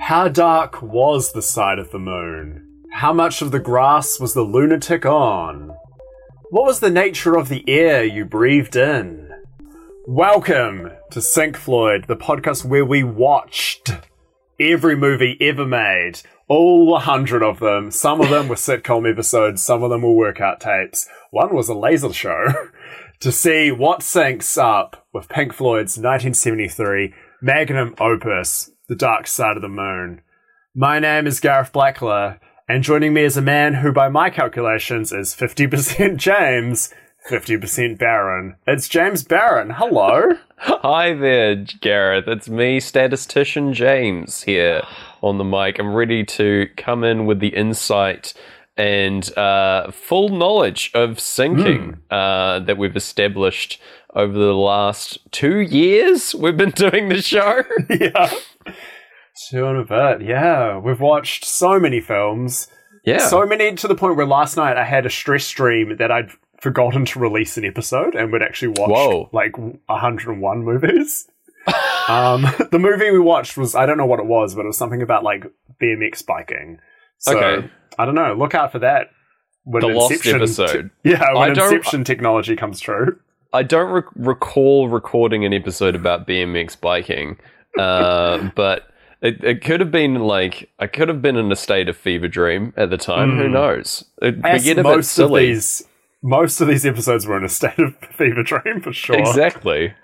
How dark was the side of the moon? How much of the grass was the lunatic on? What was the nature of the air you breathed in? Welcome to Pink Floyd, the podcast where we watched every movie ever made. All 100 of them. Some of them were sitcom episodes, some of them were workout tapes. One was a laser show. To see what syncs up with Pink Floyd's 1973 magnum opus, The Dark Side of the Moon. My name is Gareth Blackler, and joining me is a man who, by my calculations, is 50% James, 50% Barron. It's James Barron. Hello. Hi there, Gareth. It's me, statistician James, here on the mic. I'm ready to come in with the insight and full knowledge of syncing that we've established over the last 2 years we've been doing the show. Yeah. 2 and a bit, yeah. We've watched so many films. Yeah. So many to the point where last night I had a stress stream that I'd forgotten to release an episode and would actually watch like 101 movies. The movie we watched was, I don't know what it was, but it was something about like BMX biking. So, okay. I don't know. Look out for that. When the Inception lost episode. When Inception technology comes through. I don't recall recording an episode about BMX biking, but it could have been like, I could have been in a state of fever dream at the time. Who knows? Most of these episodes were in a state of fever dream for sure. Exactly.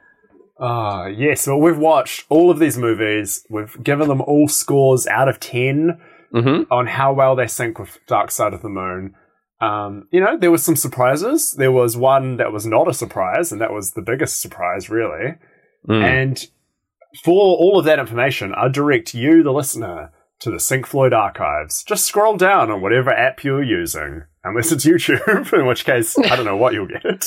Yes. Well, we've watched all of these movies. We've given them all scores out of 10. Mm-hmm. On how well they sync with Dark Side of the Moon. You know, there were some surprises. There was one that was not a surprise, and that was the biggest surprise, really. And for all of that information, I direct you, the listener, to the Pink Floyd archives. Just scroll down on whatever app you're using, unless it's YouTube, in which case, I don't know what you'll get.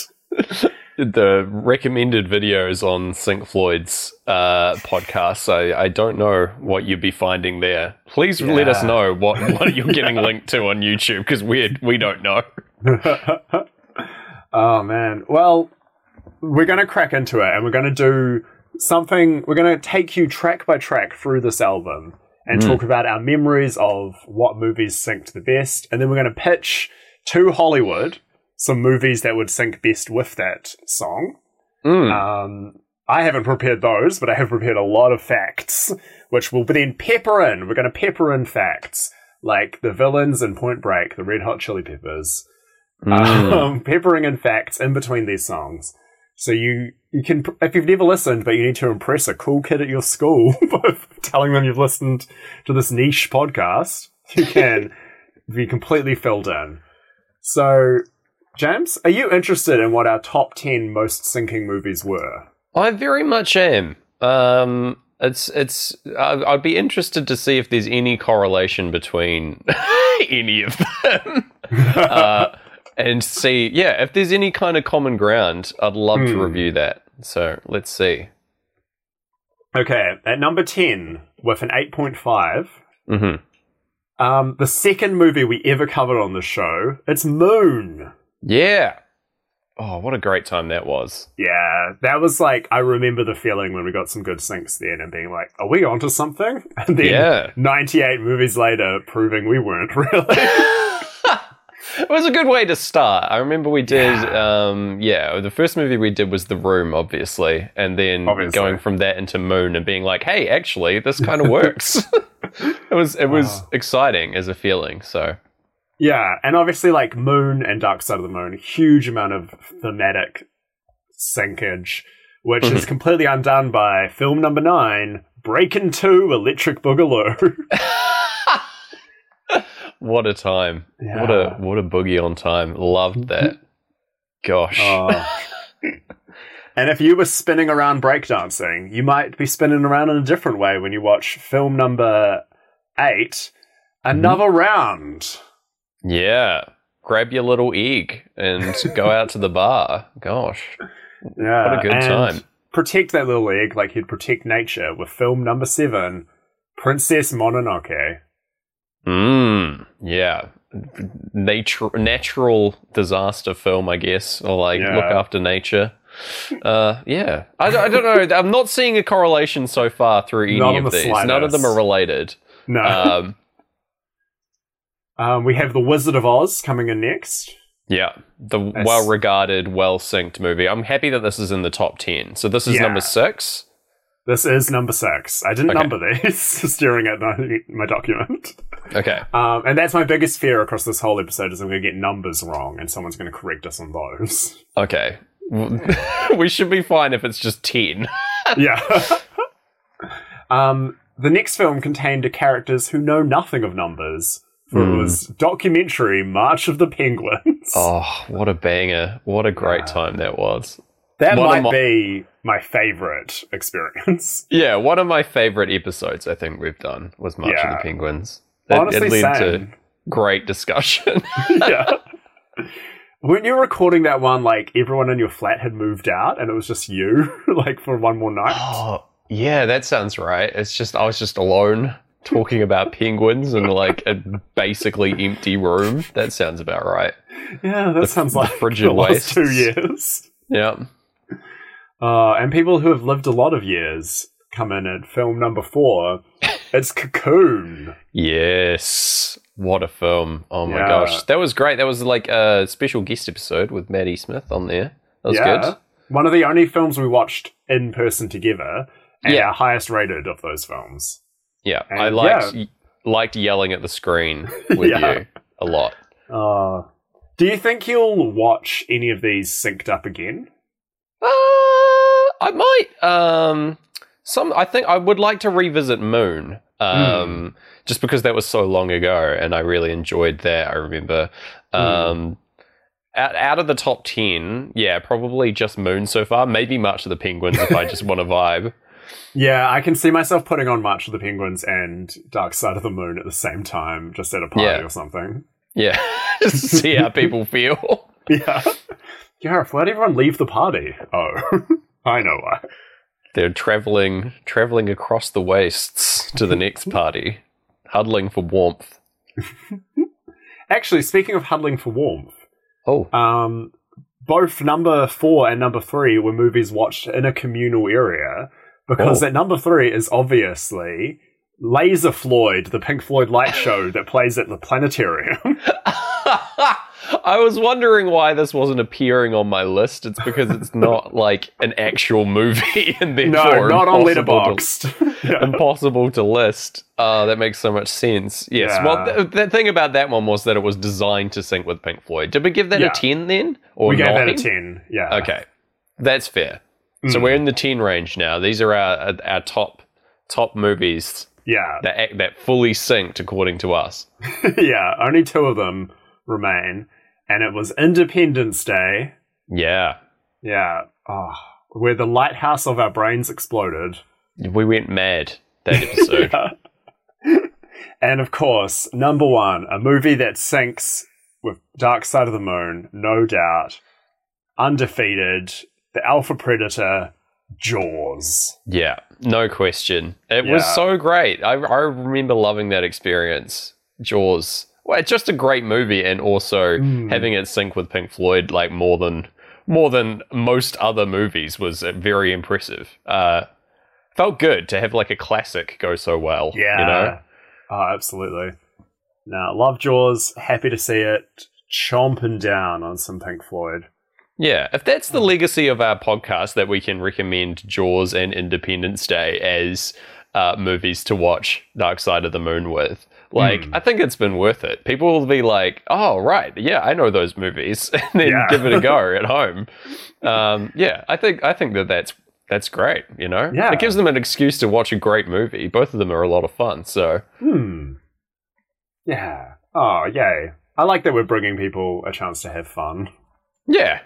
The recommended videos on Pink Floyd's podcasts, I don't know what you'd be finding there. Please let us know what you're getting linked to on YouTube, because we don't know. Oh, man. Well, we're going to crack into it, and we're going to do something. We're going to take you track by track through this album and talk about our memories of what movies synced the best, and then we're going to pitch to Hollywood some movies that would sync best with that song. I haven't prepared those, but I have prepared a lot of facts, which we'll then pepper in. We're going to pepper in facts, like the villains in Point Break, the Red Hot Chili Peppers, peppering in facts in between these songs. So you can, if you've never listened, but you need to impress a cool kid at your school by telling them you've listened to this niche podcast, you can be completely filled in. So, James, are you interested in what our top 10 most syncing movies were? I very much am. I'd be interested to see if there's any correlation between any of them. And see, yeah, if there's any kind of common ground, I'd love to review that. So, let's see. Okay, at number 10, with an 8.5... Mm-hmm. The second movie we ever covered on the show, it's Moon. Yeah. Oh, what a great time that was. Yeah, that was like, I remember the feeling when we got some good syncs then and being like, are we onto something? And then 98 movies later, proving we weren't really. It was a good way to start. I remember we did, the first movie we did was The Room, obviously. And then going from that into Moon and being like, hey, actually, this kind of works. It was exciting as a feeling, so. Yeah, and obviously, like, Moon and Dark Side of the Moon, huge amount of thematic sinkage, which is completely undone by film number 9, Breakin' 2, Electric Boogaloo. What a time. Yeah. What a boogie on time. Loved that. Gosh. And if you were spinning around breakdancing, you might be spinning around in a different way when you watch film number 8, Another Round. Yeah, grab your little egg and go out to the bar. Gosh, yeah, what a good time. Protect that little egg like you'd protect nature with film number 7, Princess Mononoke. Yeah, natural disaster film, I guess, or like look after nature. I don't know. I'm not seeing a correlation so far through any of these. None of them are related. No. We have The Wizard of Oz coming in next. Yeah, the well-regarded, well-synced movie. I'm happy that this is in the top 10. So this is number 6? This is number 6. I didn't number these, staring at my document. Okay. And that's my biggest fear across this whole episode, is I'm going to get numbers wrong and someone's going to correct us on those. Okay. We should be fine if it's just 10. Yeah. The next film contained characters who know nothing of numbers. It was documentary March of the Penguins. Oh, what a banger. What a great time that was. That might be my favourite experience. Yeah, one of my favourite episodes I think we've done was March of the Penguins. Honestly, it led to great discussion. Yeah. When you were recording that one, like, everyone in your flat had moved out and it was just you, like, for one more night. Oh, yeah, that sounds right. It's just, I was just alone. Talking about penguins in like a basically empty room. That sounds about right. Yeah, that sounds like frigid waste. 2 years. Yeah. And people who have lived a lot of years come in at film number 4. It's Cocoon. Yes. What a film. Oh my gosh. That was great. That was like a special guest episode with Maddie Smith on there. That was good. One of the only films we watched in person together, and our highest rated of those films. Yeah, and I liked yelling at the screen with you a lot. Do you think you'll watch any of these synced up again? I might. I think I would like to revisit Moon, just because that was so long ago, and I really enjoyed that, I remember. Out of the top 10, probably just Moon so far. Maybe March of the Penguins if I just want to vibe. Yeah, I can see myself putting on March of the Penguins and Dark Side of the Moon at the same time, just at a party or something. Yeah, just see how people feel. Yeah. Gareth, why did everyone leave the party? Oh, I know why. They're travelling across the wastes to the next party, huddling for warmth. Actually, speaking of huddling for warmth, both number 4 and number 3 were movies watched in a communal area. Because at number 3 is obviously Laser Floyd, the Pink Floyd light show that plays at the planetarium. I was wondering why this wasn't appearing on my list. It's because it's not like an actual movie. And therefore not on Letterboxd. Impossible to list. That makes so much sense. Yes. Yeah. Well, the thing about that one was that it was designed to sync with Pink Floyd. Did we give that a 10 then? Or we gave that a 10, yeah. Okay. That's fair. So we're in the 10 range now. These are our top movies that fully synced according to us. Yeah, only 2 of them remain. And it was Independence Day. Yeah. Yeah. Oh, where the lighthouse of our brains exploded. We went mad that episode. And of course, number 1, a movie that syncs with Dark Side of the Moon, no doubt. Undefeated. The Alpha Predator, Jaws. Yeah, no question. It was so great. I remember loving that experience. Jaws. Well, it's just a great movie, and also having it sync with Pink Floyd, like more than most other movies, was very impressive. Felt good to have like a classic go so well. Yeah. You know? Oh, absolutely. Now, love Jaws. Happy to see it chomping down on some Pink Floyd. Yeah, if that's the legacy of our podcast, that we can recommend Jaws and Independence Day as movies to watch Dark Side of the Moon with, like, I think it's been worth it. People will be like, oh, right, yeah, I know those movies, and then give it a go at home. I think that's great, you know? Yeah. It gives them an excuse to watch a great movie. Both of them are a lot of fun, so. Yeah. Oh, yay. I like that we're bringing people a chance to have fun. Yeah.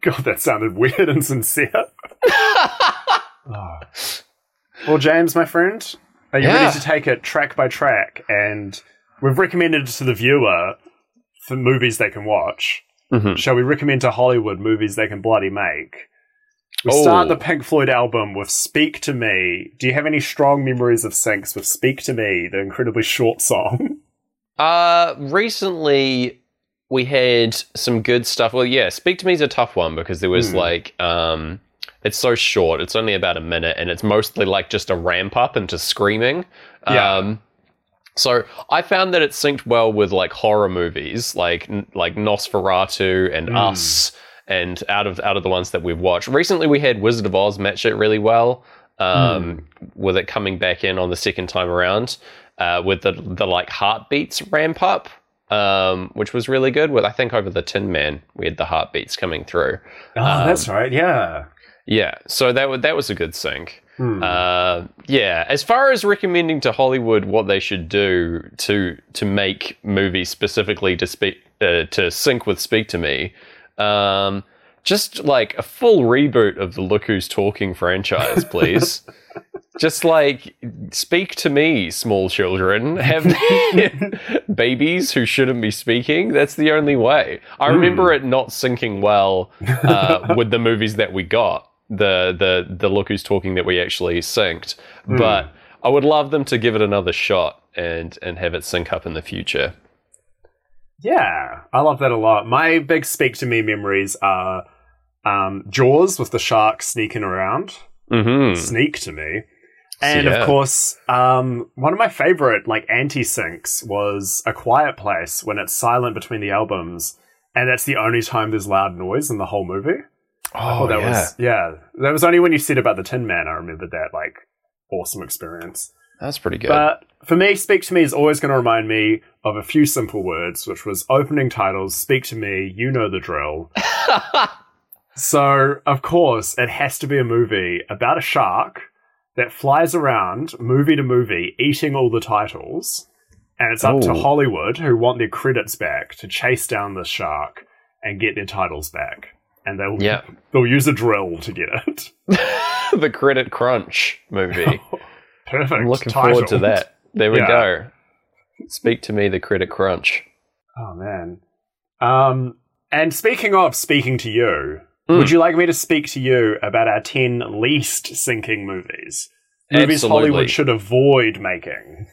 God, that sounded weird and sincere. Well, James, my friend, are you ready to take it track by track? And we've recommended to the viewer for movies they can watch. Mm-hmm. Shall we recommend to Hollywood movies they can bloody make? We start the Pink Floyd album with Speak to Me. Do you have any strong memories of syncs with Speak to Me, the incredibly short song? Recently... we had some good stuff. Well, yeah, Speak to Me is a tough one because there was it's so short. It's only about a minute and it's mostly like just a ramp up into screaming. Yeah. So I found that it synced well with like horror movies, like Nosferatu and Us, and out of the ones that we've watched recently, we had Wizard of Oz match it really well, with it coming back in on the second time around, with the like heartbeats ramp up, which was really good. With I think over the Tin Man, we had the heartbeats coming through. Oh, that's right. Yeah. Yeah. So that was a good sync. Yeah, as far as recommending to Hollywood what they should do to make movies specifically to sync with Speak to Me, just like a full reboot of the Look Who's Talking franchise, please. Just like speak to me, small children. Have babies who shouldn't be speaking. That's the only way. I remember it not syncing well with the movies that we got. The Look Who's Talking that we actually synced, but I would love them to give it another shot and have it sync up in the future. Yeah, I love that a lot. My big Speak to Me memories are Jaws with the shark sneaking around, Sneak to Me, and of course, one of my favorite like anti-syncs was A Quiet Place when it's silent between the albums, and that's the only time there's loud noise in the whole movie. Oh, that was that was only when you said about the Tin Man I remembered that like awesome experience. That's pretty good. But for me, Speak to Me is always going to remind me of a few simple words, which was opening titles, Speak to Me, you know the drill. So, of course, it has to be a movie about a shark that flies around movie to movie eating all the titles, and it's up to Hollywood, who want their credits back, to chase down the shark and get their titles back. And they'll use a drill to get it. The Credit Crunch movie. Perfect. I'm looking forward to that. There we go. Speak to me, the Credit Crunch. Oh, man. And speaking of speaking to you, would you like me to speak to you about our 10 least syncing movies? Movies Hollywood should avoid making.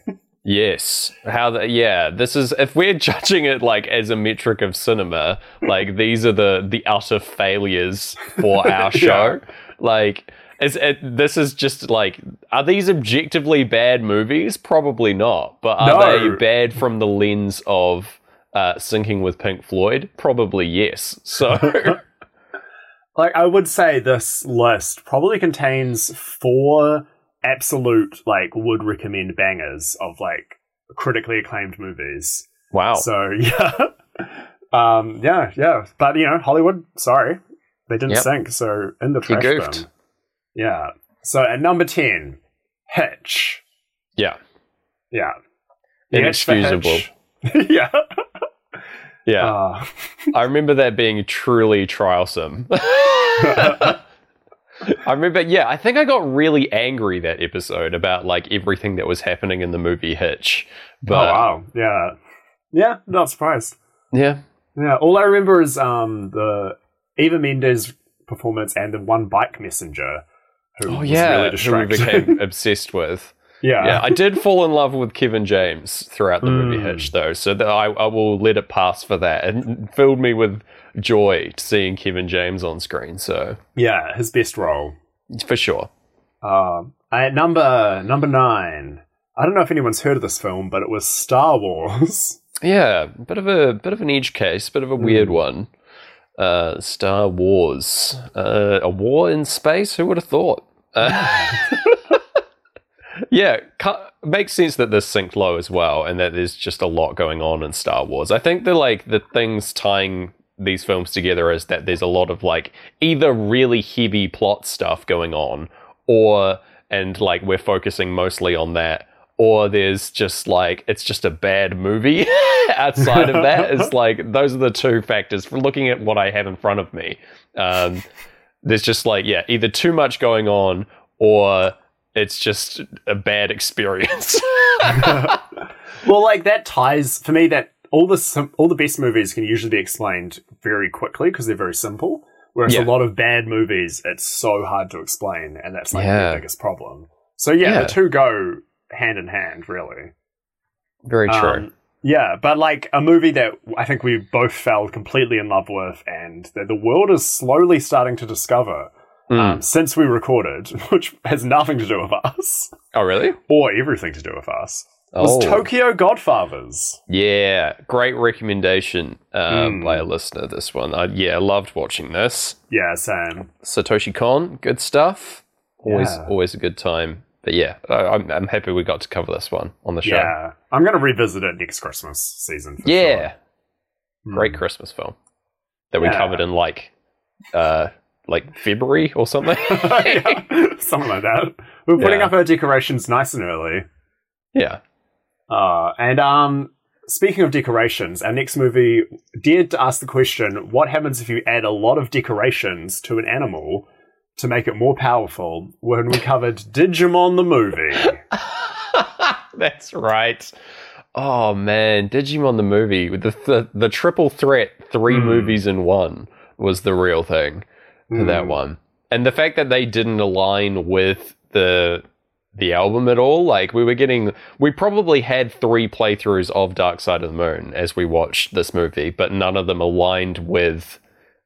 Yes. This is, if we're judging it like as a metric of cinema, like these are the utter failures for our show. Like, this is just like, are these objectively bad movies? Probably not. But are they bad from the lens of syncing with Pink Floyd? Probably yes. So, like, I would say this list probably contains 4 absolute like would recommend bangers of like critically acclaimed movies. Wow. So but you know, Hollywood, sorry, they didn't sync, so in the trash bin. Yeah. So at number 10, Hitch. Yeah. Inexcusable. Hitch. Yeah. I remember that being truly trialsome. I remember, I think I got really angry that episode about, like, everything that was happening in the movie Hitch. But, oh, wow. Yeah. Yeah, not surprised. Yeah. Yeah, all I remember is the Eva Mendes performance and the one bike messenger who was really distracting. Who we became obsessed with. Yeah, I did fall in love with Kevin James throughout the movie Hitch, though, so that I will let it pass for that. It filled me with joy seeing Kevin James on screen, so... Yeah, his best role. For sure. At number 9, I don't know if anyone's heard of this film, but it was Star Wars. Yeah, bit of an edge case, bit of a weird one. Star Wars. A war in space? Who would have thought? Yeah, makes sense that this synced low as well, and that there's just a lot going on in Star Wars. I think the things tying these films together is that there's a lot of like either really heavy plot stuff going on, or we're focusing mostly on that, or there's just like it's just a bad movie. Outside of that, it's like those are the two factors for looking at what I have in front of me. There's just either too much going on or it's just a bad experience. Well, that ties for me that all the best movies can usually be explained very quickly because they're very simple. Whereas a lot of bad movies, it's so hard to explain, and that's the biggest problem. So the two go hand in hand, really. Very true. Yeah, but a movie that I think we both fell completely in love with, and that the world is slowly starting to discover. Since we recorded, which has nothing to do with us. Oh, really? Or everything to do with us. was Tokyo Godfathers. Yeah, great recommendation by a listener, this one. I loved watching this. Yeah, same. Satoshi Kon, good stuff. Always a good time. But yeah, I'm happy we got to cover this one on the show. Yeah, I'm going to revisit it next Christmas season for sure. Great Christmas film that we covered in like February or something. Something like that. We're putting up our decorations nice and early. Yeah. And speaking of decorations, our next movie dared to ask the question, what happens if you add a lot of decorations to an animal to make it more powerful, when we covered Digimon the movie? That's right. Oh man, Digimon the movie. The triple threat, three movies in one, was the real thing for that one. And the fact that they didn't align with the album at all, like we probably had three playthroughs of Dark Side of the Moon as we watched this movie, but none of them aligned with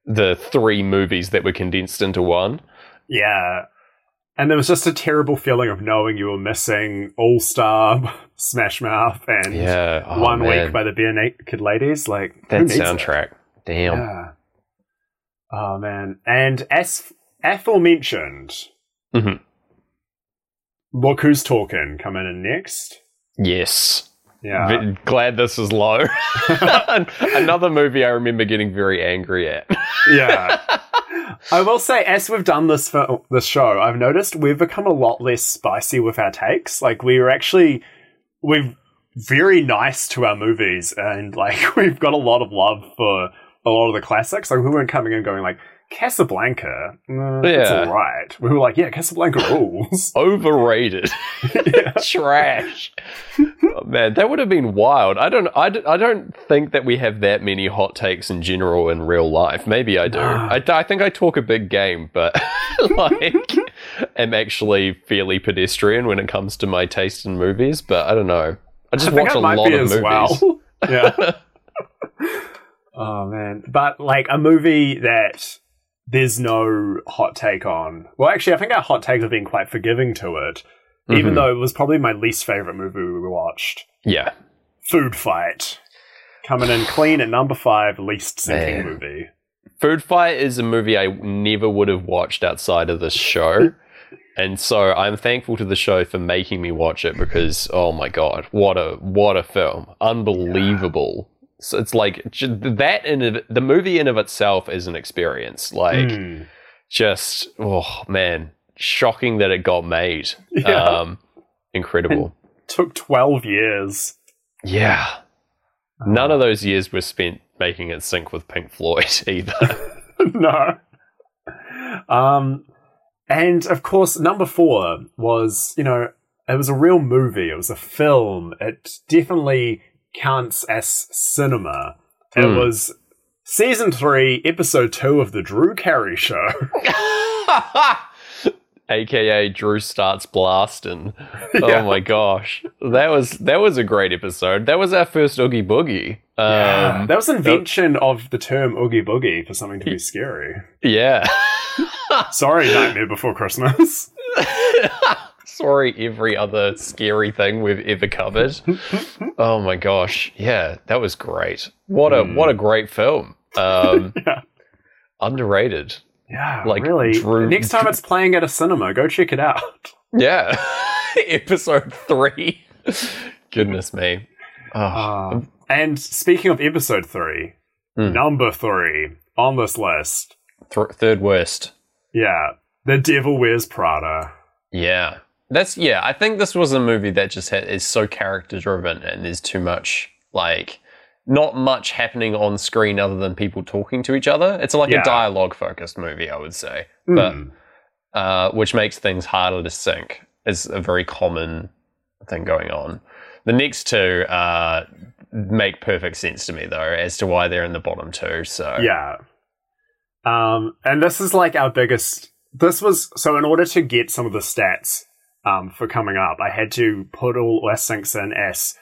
the three movies that were condensed into one. Yeah. And there was just a terrible feeling of knowing you were missing All-Star, Smash Mouth, and One Week by the Bare Naked Ladies. Like, that soundtrack. Damn. Yeah. Oh, man. And as aforementioned, Look Who's Talking come in next. Yes. Yeah. Glad this is low. Another movie I remember getting very angry at. Yeah. I will say, as we've done this for this show, I've noticed we've become a lot less spicy with our takes. Like, we're very nice to our movies, and like we've got a lot of love for a lot of the classics. Like, we weren't coming in going like, Casablanca, it's all right. We were like, yeah, Casablanca rules. Overrated. Trash. Oh, man, that would have been wild. I don't think that we have that many hot takes in general in real life. Maybe I do. I think I talk a big game, but like, I'm actually fairly pedestrian when it comes to my taste in movies, but I don't know. I watch a lot of movies. Well. Yeah. Oh, man. But like a movie that there's no hot take on. Well, actually, I think our hot takes have been quite forgiving to it, even though it was probably my least favorite movie we watched. Yeah. Food Fight. Coming in clean at number 5, least sinking movie. Food Fight is a movie I never would have watched outside of this show. And so I'm thankful to the show for making me watch it because, oh my God, what a film. Unbelievable. Yeah. So it's like that the movie in of itself is an experience. Like just, oh man, shocking that it got made. Yeah. Incredible. It took 12 years. Yeah. None of those years were spent making it sync with Pink Floyd either. No. And of course, number 4 was, it was a real movie. It was a film. It definitely counts as cinema. It was season 3, episode 2 of the Drew Carey Show, aka Drew Starts Blasting. Oh my gosh, that was a great episode. That was our first Oogie Boogie. That was invention of the term Oogie Boogie for something to be scary. Yeah. Sorry, Nightmare Before Christmas. Sorry, every other scary thing we've ever covered. Oh my gosh, yeah, that was great. What a great film. Underrated. Yeah, like, really. Next time it's playing at a cinema, go check it out. Yeah. Episode 3. Goodness me. And speaking of episode 3, number 3 on this list, third worst. Yeah, The Devil Wears Prada. Yeah. I think this was a movie that just is so character driven, and there's too much, like, not much happening on screen other than people talking to each other. It's like a dialogue focused movie, I would say, but which makes things harder to sync. Is a very common thing going on. The next 2 make perfect sense to me though, as to why they're in the bottom 2. So yeah, and this is like our biggest. This was so in order to get some of the stats. For coming up, I had to put all syncs in as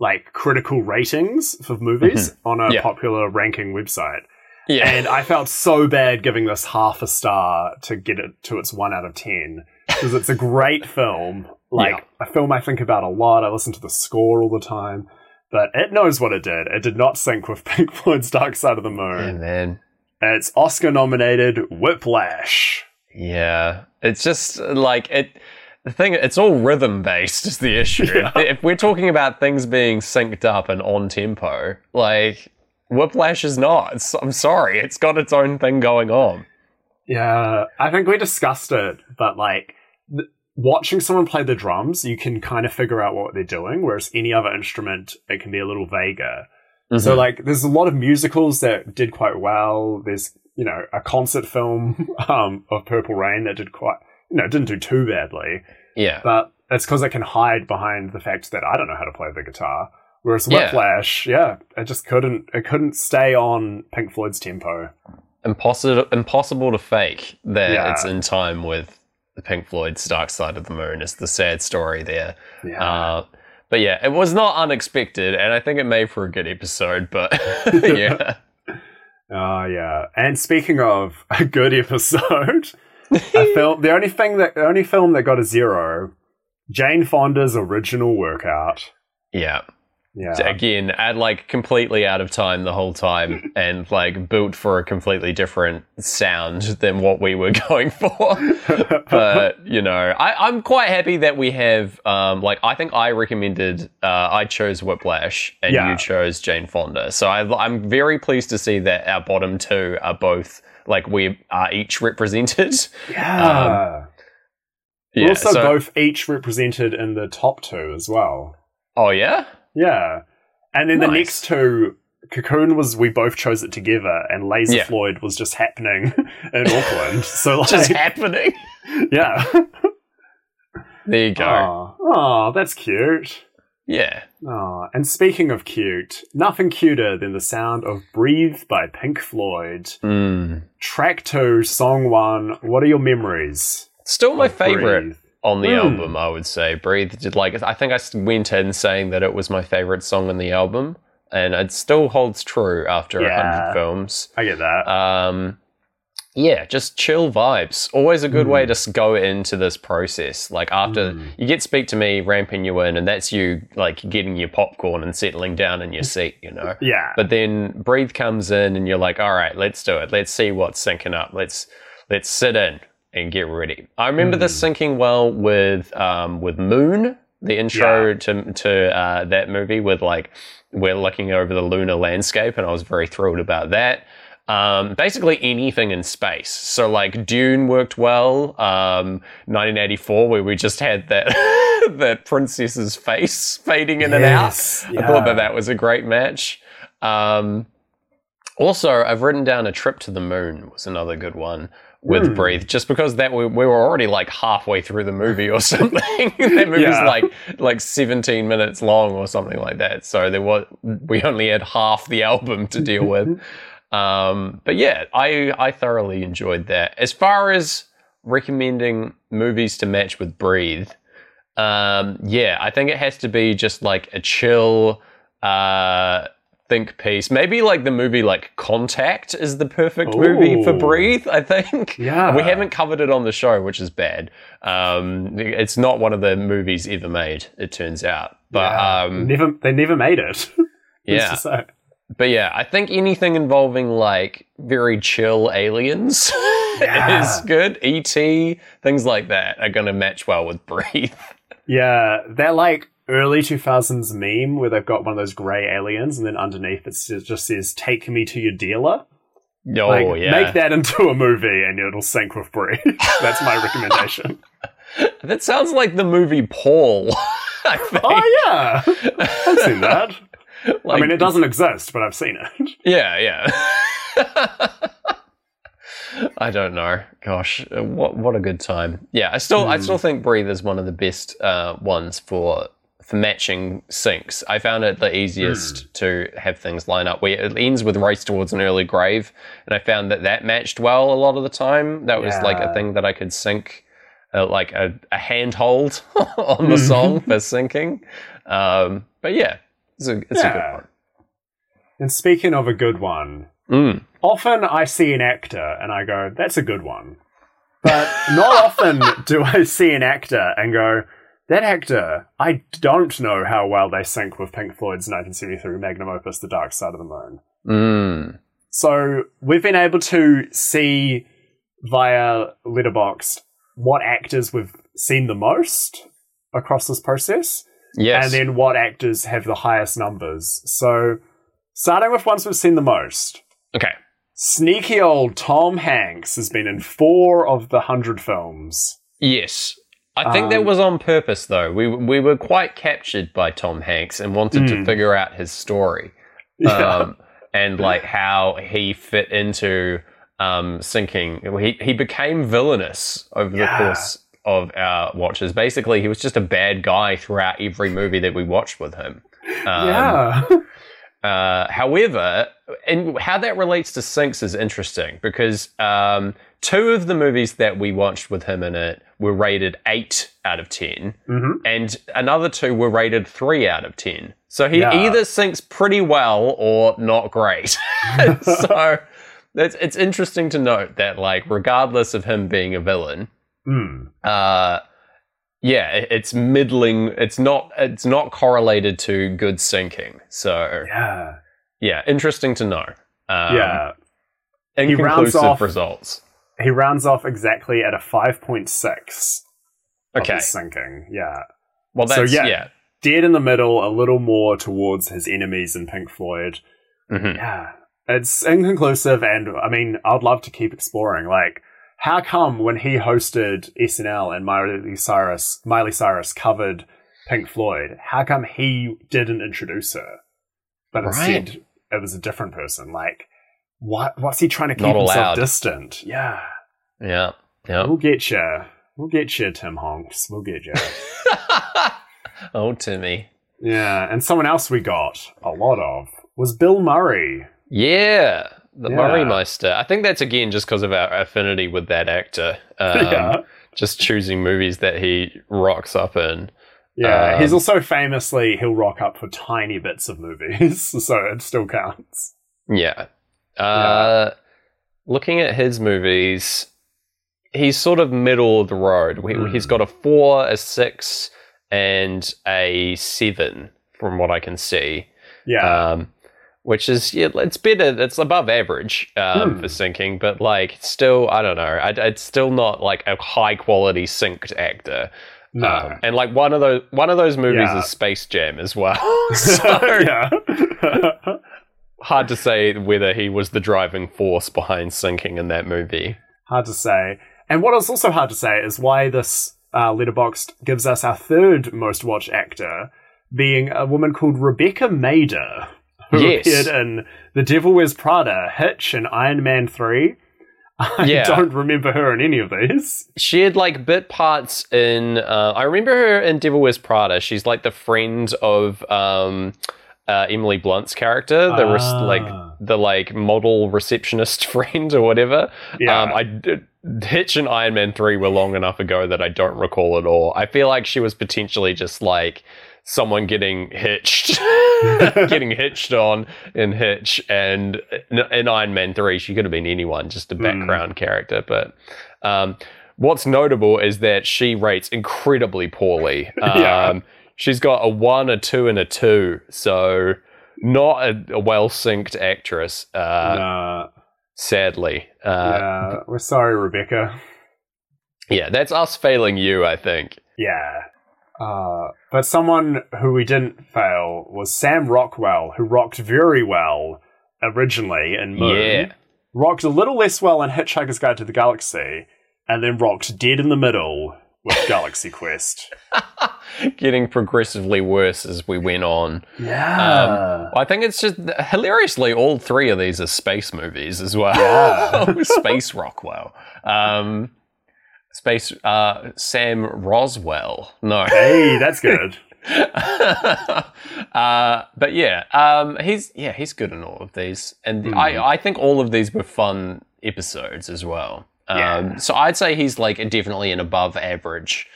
like critical ratings for movies on a popular ranking website. Yeah. And I felt so bad giving this half a star to get it to its 1 out of 10, because it's a great film. A film I think about a lot. I listen to the score all the time. But it knows what it did. It did not sync with Pink Floyd's Dark Side of the Moon. Yeah, man. It's Oscar-nominated Whiplash. Yeah. It's just, the thing, it's all rhythm-based is the issue. Yeah. If we're talking about things being synced up and on-tempo, Whiplash is not. I'm sorry. It's got its own thing going on. Yeah. I think we discussed it, but, watching someone play the drums, you can kind of figure out what they're doing, whereas any other instrument, it can be a little vaguer. Mm-hmm. So, there's a lot of musicals that did quite well. There's, a concert film of Purple Rain that did quite, didn't do too badly. Yeah. But it's because it can hide behind the fact that I don't know how to play the guitar. Whereas Whiplash, it just couldn't stay on Pink Floyd's tempo. Impossible to fake that it's in time with the Pink Floyd's Dark Side of the Moon is the sad story there. Yeah. But yeah, it was not unexpected, and I think it made for a good episode, but yeah. Yeah. And speaking of a good episode, the only film that got a 0, Jane Fonda's original workout. Yeah. Yeah. Again, I'd completely out of time the whole time and built for a completely different sound than what we were going for. But, I'm quite happy that we have, I think I recommended, I chose Whiplash and you chose Jane Fonda. So I'm very pleased to see that our bottom two are both, we are each represented. Yeah. We're also both each represented in the top two as well. Oh, yeah? Yeah, and then the next two, Cocoon was, we both chose it together, and Laser Floyd was just happening in Auckland. So just happening? Yeah. There you go. Oh, that's cute. Yeah. Oh, and speaking of cute, nothing cuter than the sound of Breathe by Pink Floyd. Mm. Track 2, song 1, what are your memories? Still my favourite. Breathe? On the album, I would say. Breathe did I think I went in saying that it was my favourite song on the album, and it still holds true after 100 films. I get that. Just chill vibes. Always a good way to go into this process. After you get Speak to Me ramping you in, and that's you, getting your popcorn and settling down in your seat, Yeah. But then Breathe comes in, and you're like, all right, let's do it. Let's see what's syncing up. Let's sit in and get ready. I remember this syncing well with Moon, the intro to that movie with we're looking over the lunar landscape, and I was very thrilled about that. Basically anything in space. So Dune worked well. 1984, where we just had that the princess's face fading in and out. I thought that was a great match. Also, I've written down A Trip to the Moon was another good one. With Breathe, just because that we were already halfway through the movie or something. That movie's 17 minutes long or something like that. So we only had half the album to deal with. But yeah, I thoroughly enjoyed that. As far as recommending movies to match with Breathe, I think it has to be just a chill think piece. Maybe the movie Contact is the perfect movie for Breathe, I think. Yeah. We haven't covered it on the show, which is bad. It's not one of the movies ever made, it turns out. But they never made it. Yeah. But yeah, I think anything involving very chill aliens is good. E.T., things like that are going to match well with Breathe. Yeah, they're early 2000s meme where they've got one of those grey aliens and then underneath it just says, "Take me to your dealer." Oh, make that into a movie and it'll sync with Breathe. That's my recommendation. That sounds like the movie Paul, I think. Oh, yeah. I've seen that. It doesn't exist, but I've seen it. Yeah. I don't know. Gosh, what a good time. Yeah, I still think Breathe is one of the best ones for matching syncs. I found it the easiest to have things line up. It ends with Race Towards an Early Grave, and I found that matched well a lot of the time. That was a thing that I could sync, a handhold on the song for syncing. But yeah, it's a good one. And speaking of a good one, often I see an actor and I go, that's a good one. But not often do I see an actor and go, That actor, I don't know how well they sync with Pink Floyd's 1973 magnum opus, The Dark Side of the Moon. Mm. So we've been able to see via Letterboxd what actors we've seen the most across this process. Yes. And then what actors have the highest numbers. So starting with ones we've seen the most. Okay. Sneaky old Tom Hanks has been in 4 of the 100 films. Yes. I think that was on purpose, though. We were quite captured by Tom Hanks and wanted to figure out his story. And like how he fit into sinking. He became villainous over the course of our watches. Basically, he was just a bad guy throughout every movie that we watched with him. However, and how that relates to Sinks is interesting because 2 of the movies that we watched with him in it were rated 8 out of 10, and another 2 were rated 3 out of 10. So he either sinks pretty well or not great. So it's interesting to note that, like, regardless of him being a villain, it's middling. It's not correlated to good sinking. So yeah, interesting to know. Inconclusive results. He rounds off exactly at a 5.6. Okay, sinking. Yeah. Well, that's dead in the middle, a little more towards his enemies in Pink Floyd. Mm-hmm. Yeah, it's inconclusive, and I mean, I'd love to keep exploring, like. How come when he hosted SNL and Miley Cyrus covered Pink Floyd, how come he didn't introduce her? But instead, it was a different person. Like, what's he trying to keep himself distant? Yeah. Yeah. Yep. We'll get you. We'll get you, Tim Hanks. We'll get you. Oh, Timmy. Yeah. And someone else we got a lot of was Bill Murray. Yeah. The Murray Meister. I think that's, again, just because of our affinity with that actor. Just choosing movies that he rocks up in. Yeah, he's also famously, he'll rock up for tiny bits of movies, so it still counts. Yeah. Looking at his movies, he's sort of middle of the road. He's got a 4, a 6, and a 7, from what I can see. Yeah. Which is, it's better, it's above average for sinking, but, like, still, I don't know, it's still not, like, a high-quality synced actor. No. And, like, one of those movies is Space Jam as well. So, hard to say whether he was the driving force behind sinking in that movie. Hard to say. And what is also hard to say is why this Letterboxd gives us our 3rd most-watched actor, being a woman called Rebecca Mader. Who appeared in The Devil Wears Prada, Hitch, and Iron Man 3. I don't remember her in any of these. She had, like, bit parts in... I remember her in Devil Wears Prada. She's, like, the friend of Emily Blunt's character. The, like, model receptionist friend or whatever. Yeah. Hitch and Iron Man 3 were long enough ago that I don't recall at all. I feel like she was potentially just, like... someone getting hitched on in Hitch, and in Iron Man 3, she could have been anyone, just a background character. But what's notable is that she rates incredibly poorly. She's got a 1, a 2, and a 2, so not a well-synced actress, sadly. We're sorry, Rebecca. Yeah, that's us failing you, I think. Yeah. But someone who we didn't fail was Sam Rockwell, who rocked very well originally in Moon, rocked a little less well in Hitchhiker's Guide to the Galaxy, and then rocked dead in the middle with Galaxy Quest. Getting progressively worse as we went on. Yeah. I think it's just, hilariously, all 3 of these are space movies as well. Yeah. Space Rockwell. Space Sam Roswell. No. Hey, that's good. But yeah, he's good in all of these. And I think all of these were fun episodes as well. So I'd say he's, like, definitely an above average,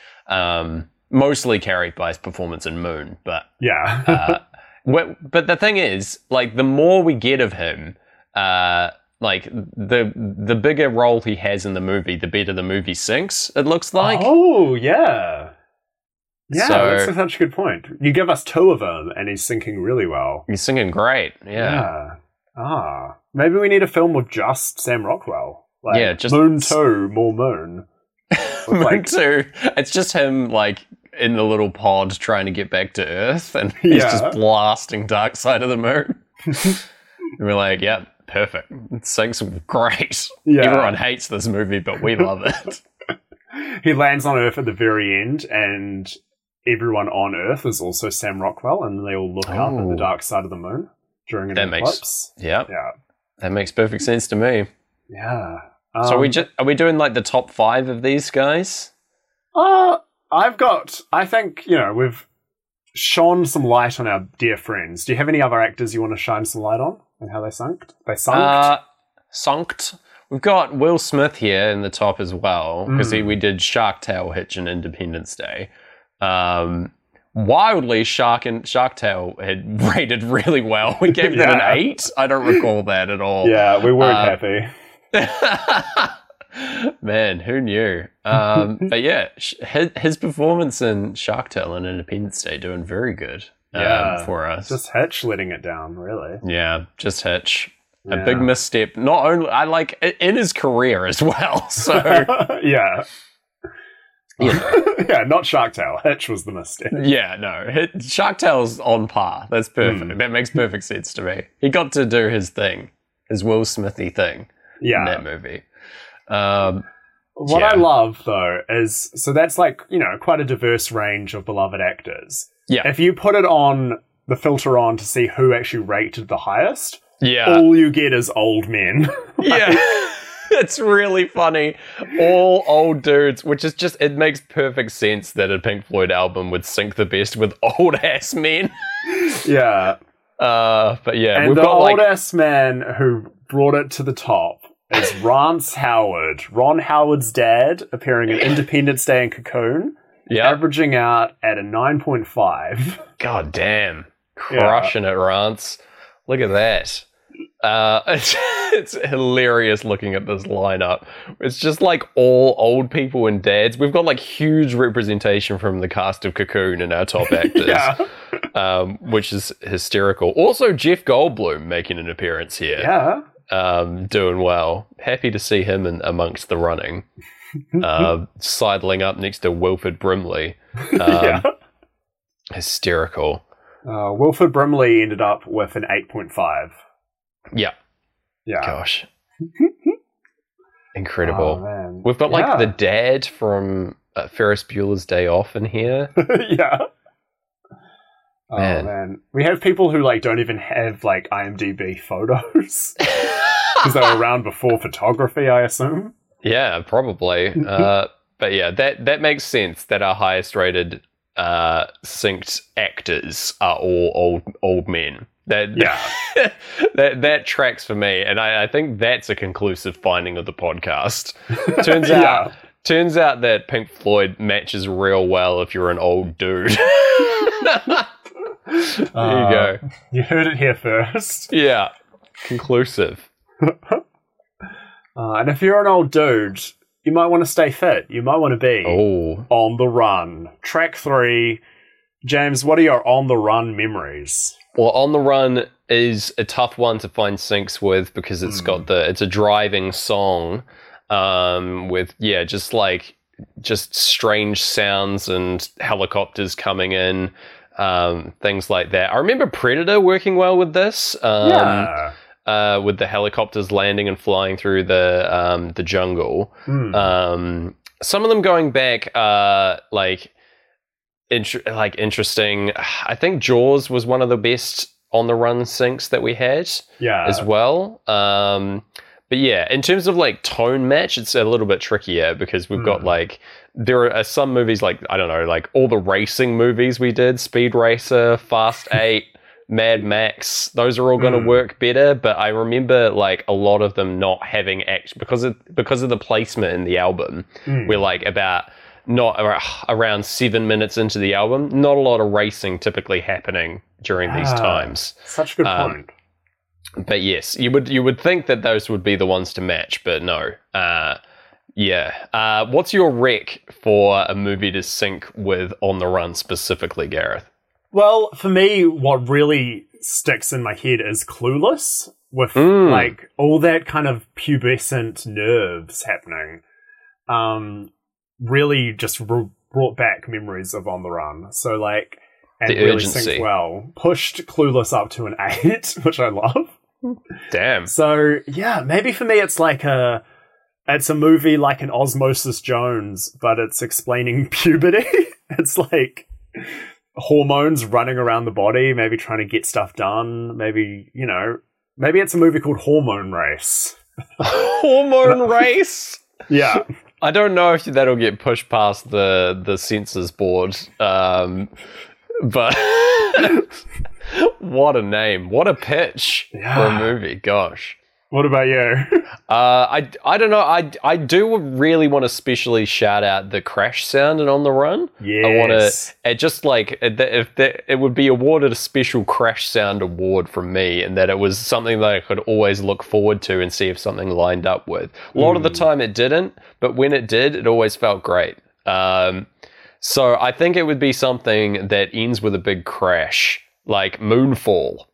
mostly carried by his performance in Moon, but yeah. But the thing is, like, the more we get of him, like, the bigger role he has in the movie, the better the movie sinks, it looks like. Oh, yeah. Yeah, so, that's such a good point. You give us two of them, and he's singing really well. He's singing great, yeah. Maybe we need a film with just Sam Rockwell. Like, yeah, just Moon 2, more Moon. Moon 2. It's just him, like, in the little pod trying to get back to Earth, and he's just blasting Dark Side of the Moon. And we're like, yeah, perfect. It sings great. Yeah. Everyone hates this movie, but we love it. He lands on Earth at the very end, and everyone on Earth is also Sam Rockwell, and they all look up at the Dark Side of the Moon during an eclipse. Yeah, that makes perfect sense to me. Yeah. So are we doing like the top five of these guys? I think, you know, we've shone some light on our dear friends. Do you have any other actors you want to shine some light on and how they sunk? We've got Will Smith here in the top as well, because we did Shark Tale, Hitch, and Independence Day. Wildly, Shark Tale had rated really well. We gave that an 8. I don't recall that at all. Yeah, we weren't happy. Man, who knew? But yeah, his performance in Shark Tale and Independence Day doing very good for us. Just Hitch letting it down, really. Yeah, just Hitch. A big misstep. Not only in his career as well. So not Shark Tale. Hitch was the mistake. Yeah, no. Shark Tale's on par. That's perfect. That makes perfect sense to me. He got to do his thing, his Will Smithy thing. Yeah. In that movie. What I love though is that's like, you know, quite a diverse range of beloved actors. Yeah. If you put it on the filter on to see who actually rated the highest. Yeah. All you get is old men. It's really funny. All old dudes, which is just, it makes perfect sense that a Pink Floyd album would sync the best with old ass men. Yeah. But yeah. And the old ass man who brought it to the top is Rance Howard. Ron Howard's dad, appearing in Independence Day and Cocoon. Yeah. Averaging out at a 9.5. God damn. Crushing it, Rance. Look at that. It's hilarious looking at this lineup. It's just like all old people and dads. We've got like huge representation from the cast of Cocoon in our top actors, which is hysterical. Also, Jeff Goldblum making an appearance here. Yeah, doing well. Happy to see him in amongst the running, sidling up next to Wilford Brimley. Hysterical. Wilford Brimley ended up with an 8.5. Yeah. Gosh. Incredible. Oh, we've got like the dad from Ferris Bueller's Day Off in here. Yeah. Oh man. We have people who like don't even have like IMDb photos. Because they were around before photography, I assume. Yeah, probably. But yeah, that makes sense that our highest rated synced actors are all old men. That tracks for me, and I think that's a conclusive finding of the podcast. Turns out that Pink Floyd matches real well if you're an old dude. There you go. You heard it here first. Yeah, conclusive. And if you're an old dude, you might want to stay fit. You might want to be on the run. Track 3. James, what are your on the run memories? Well, on the run is a tough one to find syncs with because it's got it's a driving song with just strange sounds and helicopters coming in, things like that. I remember Predator working well with this. With the helicopters landing and flying through the jungle. Some of them going back interesting. I think Jaws was one of the best on the run syncs that we had as well. But yeah, in terms of like tone match, it's a little bit trickier because we've got like, there are some movies like, I don't know, like all the racing movies we did, Speed Racer, Fast 8, Mad Max, those are all going to work better, but I remember like a lot of them not having action because of the placement in the album. We're like around 7 minutes into the album, not a lot of racing typically happening during these times. Such a good point. But yes, you would think that those would be the ones to match, but no. Yeah. What's your rec for a movie to sync with On the Run specifically, Gareth? Well, for me, what really sticks in my head is Clueless, with like all that kind of pubescent nerves happening. Really just brought back memories of On the Run. So like, and the really synced well. Pushed Clueless up to an 8, which I love. Damn. So yeah, maybe for me it's like a, it's a movie like an Osmosis Jones, but it's explaining puberty. It's like hormones running around the body, maybe trying to get stuff done. Maybe, you know, maybe it's a movie called Hormone Race. Hormone Race? Yeah. I don't know if that'll get pushed past the censors board. But what a name. What a pitch for a movie. Gosh. What about you? I don't know. I do really want to specially shout out the crash sound and On the Run. Yes. I want to... just like... it would be awarded a special crash sound award from me, and that it was something that I could always look forward to and see if something lined up with. A lot of the time it didn't, but when it did, it always felt great. So I think it would be something that ends with a big crash. Like Moonfall.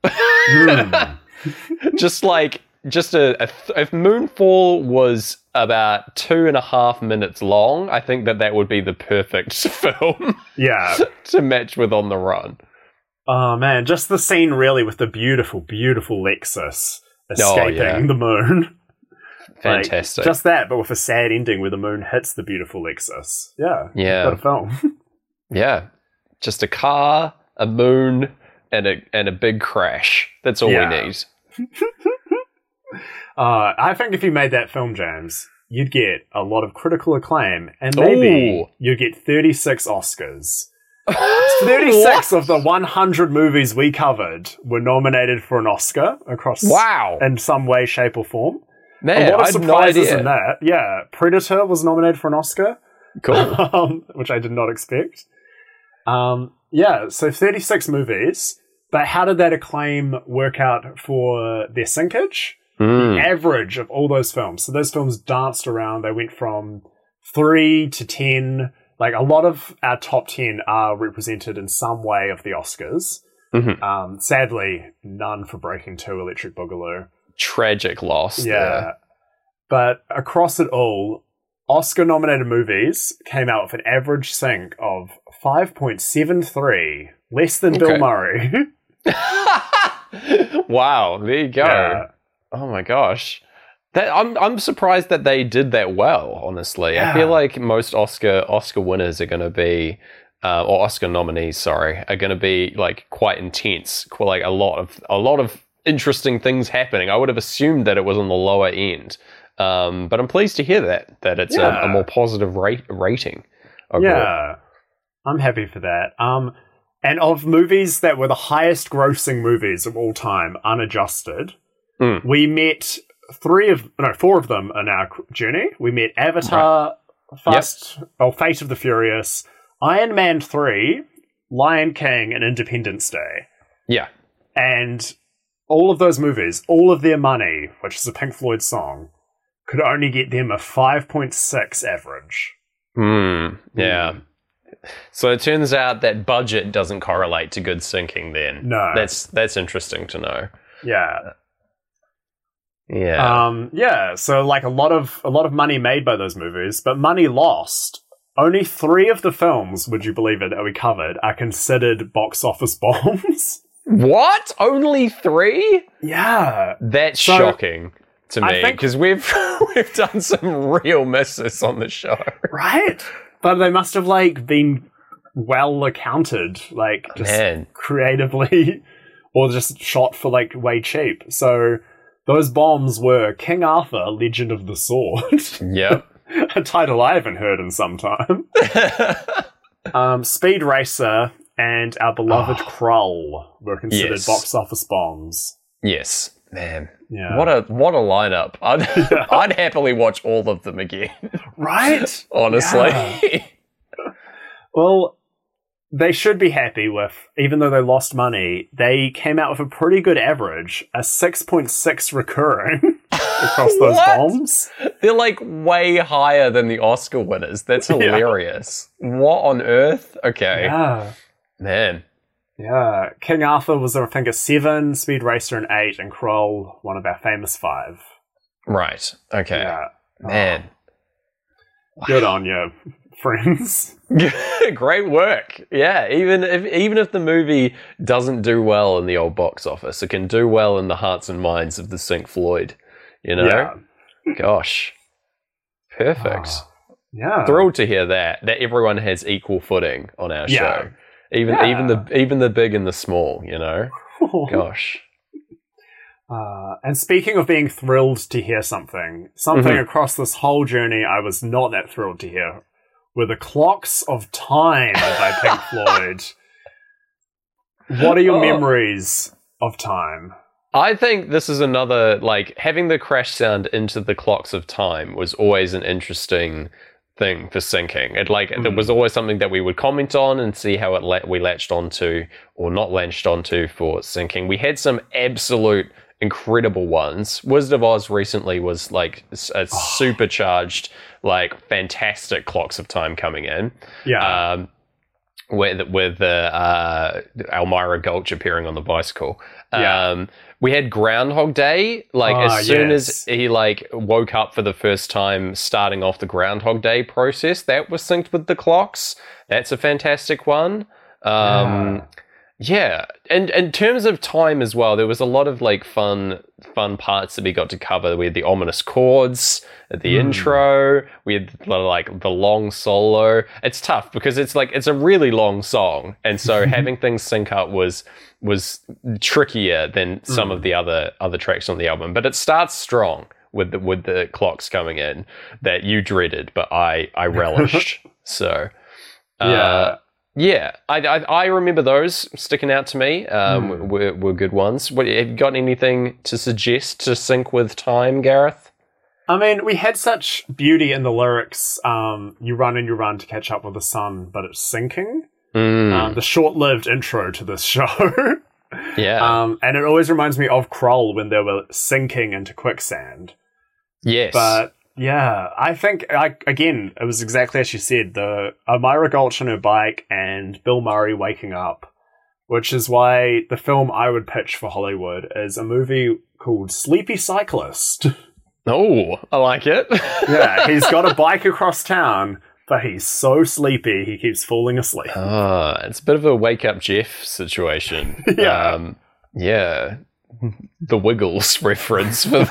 Just like... just if Moonfall was about 2.5 minutes long, I think that would be the perfect film. Yeah. To match with On the Run. Oh man, just the scene really with the beautiful, beautiful Lexus escaping the moon. Fantastic. Like, just that, but with a sad ending where the moon hits the beautiful Lexus. Yeah. Yeah. What a film. Yeah. Just a car, a moon, and a big crash. That's all we need. I think if you made that film, James, you'd get a lot of critical acclaim, and maybe you'd get 36 Oscars. 36 of the 100 movies we covered were nominated for an Oscar across in some way, shape, or form. Man, a lot of surprises in that. Yeah, Predator was nominated for an Oscar, cool, which I did not expect. Yeah, so 36 movies, but how did that acclaim work out for their sinkage? The average of all those films. So those films danced around. They went from 3 to 10. Like a lot of our top 10 are represented in some way of the Oscars. Mm-hmm. Sadly, none for Breaking 2, Electric Boogaloo. Tragic loss. Yeah. There. But across it all, Oscar-nominated movies came out with an average sync of 5.73, less than Bill Murray. Wow, there you go. Yeah. Oh my gosh, that I'm surprised that they did that well. Honestly, yeah. I feel like most Oscar winners are going to be, or Oscar nominees, sorry, are going to be like quite intense, like a lot of interesting things happening. I would have assumed that it was on the lower end, but I'm pleased to hear that it's a more positive rating. Overall. Yeah, I'm happy for that. And of movies that were the highest grossing movies of all time, unadjusted. We met four of them in our journey. We met Avatar, Fate of the Furious, Iron Man 3, Lion King, and Independence Day. Yeah. And all of those movies, all of their money, which is a Pink Floyd song, could only get them a 5.6 average. Yeah. So it turns out that budget doesn't correlate to good syncing then. No. That's interesting to know. Yeah. Yeah. So like a lot of money made by those movies, but money lost. Only 3 of the films, would you believe it, that we covered are considered box office bombs. What? Only 3? Yeah. That's shocking to me, because we've done some real misses on the show. Right? But they must have like been well accounted, like just creatively, or just shot for like way cheap. So those bombs were King Arthur, Legend of the Sword. Yep. A title I haven't heard in some time. Speed Racer and our beloved Krull were considered box office bombs. Yes. Man. Yeah. What a lineup. I'd happily watch all of them again. Right? Honestly. Yeah. Well, they should be happy with, even though they lost money, they came out with a pretty good average, a 6.6 recurring. across those bombs. They're like way higher than the Oscar winners. That's hilarious. Yeah. What on earth? Okay. Yeah. Man. Yeah. King Arthur was, I think, a 7, Speed Racer an 8, and Kroll, one of our famous 5. Right. Okay. Yeah. Man. Wow. Good on you, friends. Great work. Yeah, even if the movie doesn't do well in the old box office, it can do well in the hearts and minds of the Pink Floyd, you know? Yeah. Gosh. Perfect. Yeah. Thrilled to hear that everyone has equal footing on our show. Even the big and the small, you know? Gosh. And speaking of being thrilled to hear something across this whole journey I was not that thrilled to hear were The Clocks of Time by Pink Floyd. What are your memories of Time? I think this is another, like, having the crash sound into The Clocks of Time was always an interesting thing for syncing. It, like, it was always something that we would comment on and see how we latched onto or not latched onto for syncing. We had some absolute incredible ones. Wizard of Oz recently was like a supercharged, like, fantastic Clocks of Time coming in. Yeah. With Elmira Gulch appearing on the bicycle. Yeah. We had Groundhog Day, like, as soon as he, like, woke up for the first time, starting off the Groundhog Day process, that was synced with the clocks. That's a fantastic one. Yeah, and in terms of time as well, there was a lot of, like, fun parts that we got to cover. We had the ominous chords at the intro. We had, like, the long solo. It's tough because it's, like, it's a really long song, and so having things sync up was trickier than some of the other tracks on the album. But it starts strong with the clocks coming in that you dreaded, but I relished. So yeah, I remember those sticking out to me. Were good ones. Have you got anything to suggest to sync with time, Gareth? I mean, we had such beauty in the lyrics. You run and you run to catch up with the sun, but it's sinking. The short-lived intro to this show. Yeah. And it always reminds me of Kroll when they were sinking into quicksand. Yes. But yeah, I think, again, it was exactly as you said, the Elmira Gulch on her bike and Bill Murray waking up, which is why the film I would pitch for Hollywood is a movie called Sleepy Cyclist. Oh, I like it. Yeah, he's got a bike across town, but he's so sleepy he keeps falling asleep. It's a bit of a wake-up Jeff situation. Yeah. Yeah. The Wiggles reference for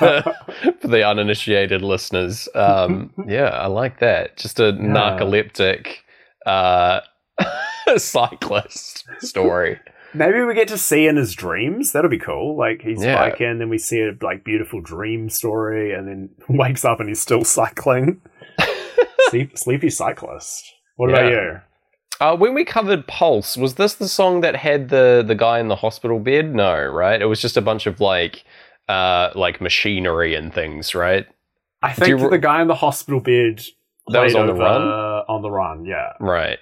the uninitiated listeners. Yeah, I like that. Just a narcoleptic cyclist story. Maybe we get to see in his dreams. That'll be cool. Like, he's biking, then we see a, like, beautiful dream story, and then wakes up and he's still cycling. Sleepy Cyclist. What about you? When we covered Pulse, was this the song that had the guy in the hospital bed? No, right? It was just a bunch of, like machinery and things, right? I think the guy in the hospital bed that was on the run. On the run, yeah. Right.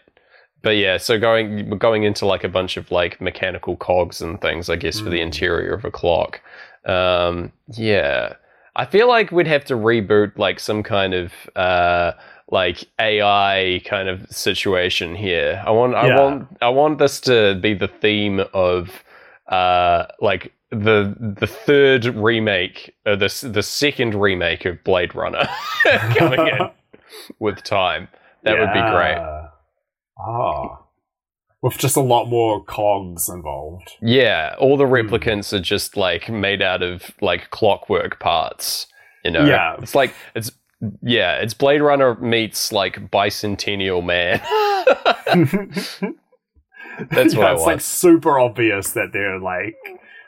But yeah, so going into, like, a bunch of, like, mechanical cogs and things, I guess, for the interior of a clock. Yeah. I feel like we'd have to reboot, like, some kind of like AI kind of situation here. I want this to be the theme of like the third remake, or the second remake of Blade Runner coming in with time. That would be great. With just a lot more cogs involved. Yeah, all the replicants are just, like, made out of, like, clockwork parts, you know. Yeah. It's Blade Runner meets, like, Bicentennial Man. That's what I want. It's, like, super obvious that they're, like,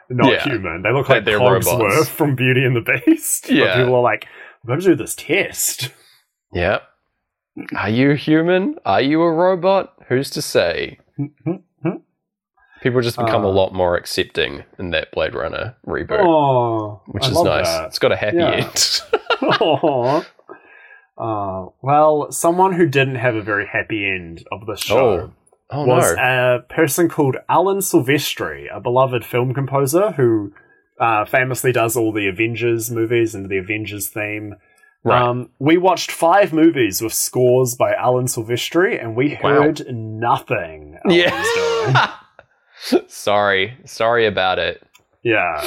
not human. They look like Cogsworth from Beauty and the Beast. Yeah. But people are like, I'm going to do this test. Yep. Are you human? Are you a robot? Who's to say? People just become a lot more accepting in that Blade Runner reboot, which is nice. That. It's got a happy end. Well, someone who didn't have a very happy end of this show was a person called Alan Silvestri, a beloved film composer who famously does all the Avengers movies and the Avengers theme. Right. We watched 5 movies with scores by Alan Silvestri, and we heard nothing. Yeah. Sorry about it. Yeah.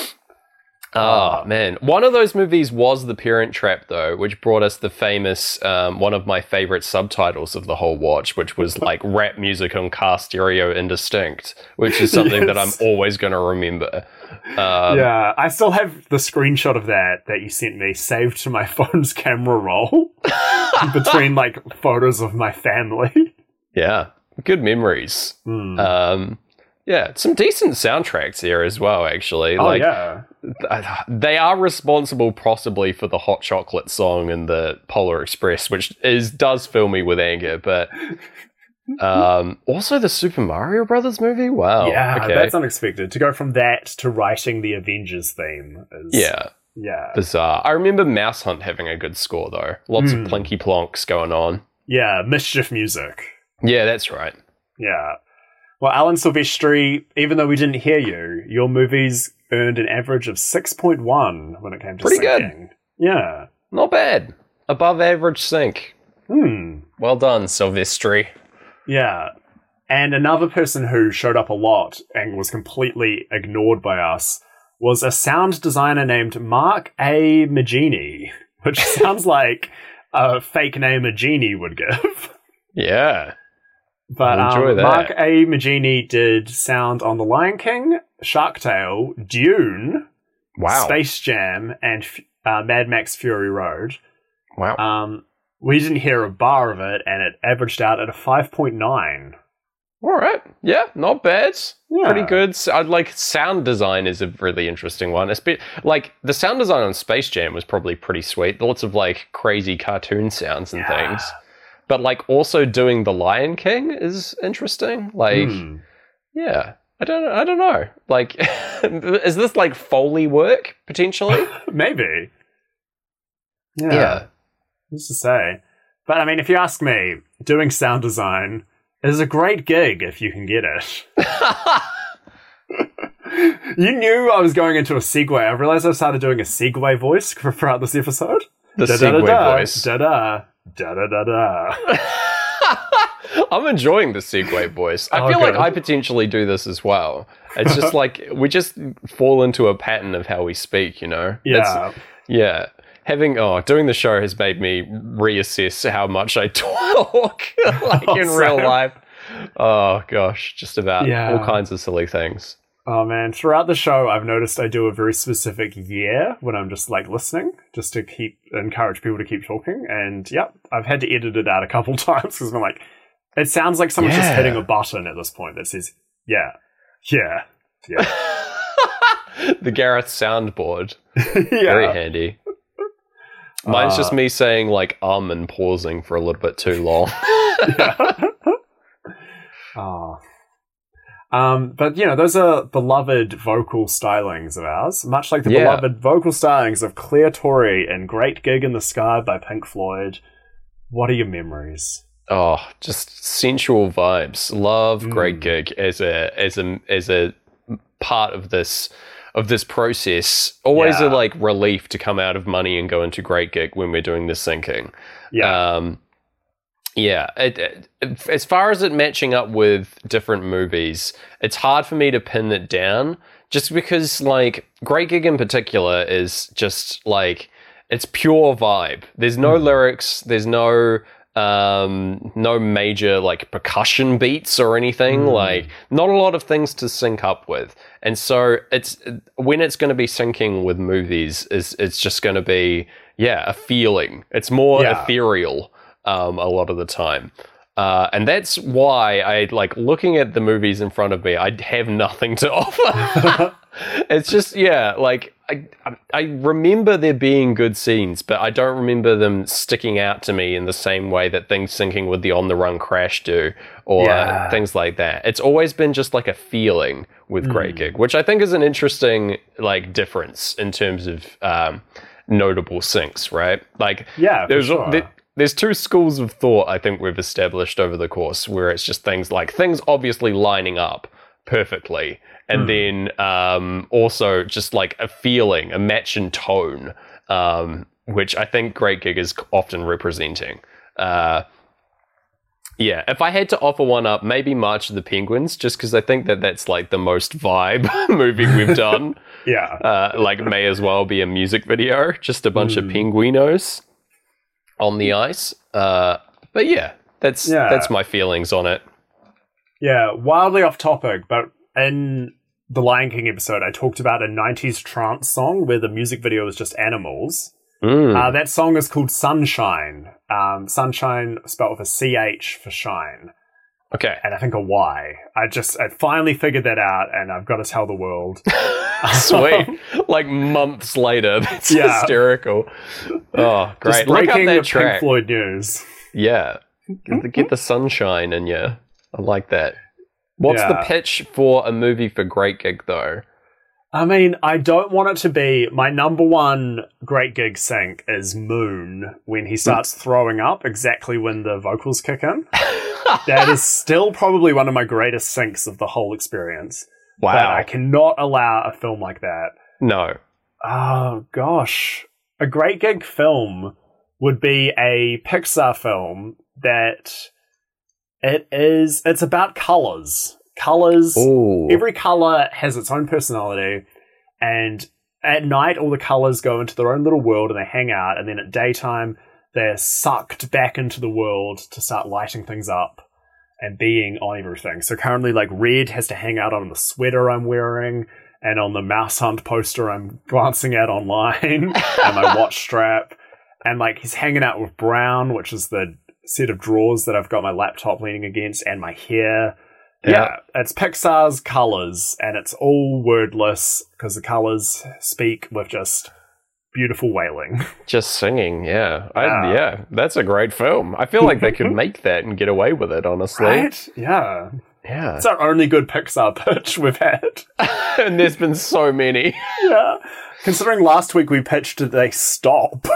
Oh, man. One of those movies was The Parent Trap, though, which brought us the famous, one of my favorite subtitles of the whole watch, which was like rap music on car stereo indistinct, which is something that I'm always going to remember. Yeah, I still have the screenshot of that you sent me saved to my phone's camera roll between like photos of my family. Yeah, good memories. Mm. Yeah, some decent soundtracks here as well, actually. They are responsible possibly for the Hot Chocolate song and the Polar Express, which does fill me with anger, but also the Super Mario Brothers movie? Wow. Yeah, okay. That's unexpected. To go from that to writing the Avengers theme is bizarre. I remember Mouse Hunt having a good score, though. Lots of plinky plonks going on. Yeah, mischief music. Yeah, that's right. Yeah. Well, Alan Silvestri, even though we didn't hear you, your movies earned an average of 6.1 when it came to syncing. Pretty good. Yeah. Not bad. Above average sync. Well done, Silvestri. Yeah. And another person who showed up a lot and was completely ignored by us was a sound designer named Mark A. Magini, which sounds like a fake name a genie would give. Yeah. But Mark A. Magini did sound on The Lion King, Shark Tale, Dune, Space Jam, and Mad Max Fury Road. Wow. We didn't hear a bar of it, and it averaged out at a 5.9. All right. Yeah, not bad. Yeah. Pretty good. Sound design is a really interesting one. The sound design on Space Jam was probably pretty sweet. Lots of, crazy cartoon sounds and things. But also doing The Lion King is interesting. I don't know. Is this Foley work potentially? Maybe. Yeah. Who's to say? But I mean, if you ask me, doing sound design is a great gig if you can get it. You knew I was going into a segue. I realized I started doing a segue voice throughout this episode. The segue voice. Da-da-da-da. I'm enjoying the segue voice. I feel I potentially do this as well. It's just we just fall into a pattern of how we speak, you know? Yeah. Doing the show has made me reassess how much I talk in real life. Oh, gosh. Just about all kinds of silly things. Oh, man. Throughout the show, I've noticed I do a very specific year when I'm just, listening, just to encourage people to keep talking. And, I've had to edit it out a couple times because I'm like, it sounds like someone's just hitting a button at this point that says, yeah. The Gareth soundboard. Very handy. Mine's just me saying, and pausing for a little bit too long. But, those are beloved vocal stylings of ours, much like the beloved vocal stylings of Clare Torry and Great Gig in the Sky by Pink Floyd. What are your memories? Oh, just sensual vibes. Love Great Gig as a part of this process. Always a relief to come out of money and go into Great Gig when we're doing this syncing. Yeah. Yeah, it, as far as it matching up with different movies, it's hard for me to pin it down just because, Great Gig in particular is just, it's pure vibe. There's no lyrics, there's no major, percussion beats or anything. Not a lot of things to sync up with. And so, when it's going to be syncing with movies, it's just going to be, a feeling. It's more ethereal. A lot of the time. And that's why I looking at the movies in front of me, I have nothing to offer. It's just, I remember there being good scenes, but I don't remember them sticking out to me in the same way that things syncing with the On the Run Crash do or things like that. It's always been just a feeling with Great Gig, which I think is an interesting difference in terms of notable syncs, right? There's two schools of thought I think we've established over the course where it's just things obviously lining up perfectly and then also just like a feeling, a match in tone, which I think Great Gig is often representing. Yeah, if I had to offer one up, maybe March of the Penguins, just because I think that that's like the most vibe movie we've done. Like may as well be a music video, just a bunch of pinguinos on the ice. But yeah, that's my feelings on it. Yeah, wildly off topic, but in the Lion King episode, I talked about a 90s trance song where the music video is just animals. That song is called Sunshine. Sunshine spelled with a CH for shine. Okay. And I think a Y. I finally figured that out, and I've got to tell the world. Sweet. Like months later. That's hysterical. Oh, great. Just breaking look up that track. Pink Floyd news. Yeah. Get the sunshine in you. I like that. What's the pitch for a movie for Great Gig, though? I mean, I don't want it to be... My number one Great Gig sink is Moon, when he starts throwing up exactly when the vocals kick in. That is still probably one of my greatest sinks of the whole experience. Wow. But I cannot allow a film like that. No. Oh, gosh. A Great Gig film would be a Pixar film that... It's about colors. Colors. Ooh. Every color has its own personality, and at night all the colors go into their own little world and they hang out, and then at daytime they're sucked back into the world to start lighting things up and being on everything. So currently, like, red has to hang out on the sweater I'm wearing and on the Mouse Hunt poster I'm glancing at online and my watch strap, and like he's hanging out with brown, which is the set of drawers that I've got my laptop leaning against, and my hair. Yeah, it's Pixar's colors, and it's all wordless because the colors speak with just beautiful wailing, just singing. Yeah, that's a great film. I feel like they could make that and get away with it, honestly. Right? Yeah, it's our only good Pixar pitch we've had, and there's been so many. Yeah, considering last week we pitched "They Stop."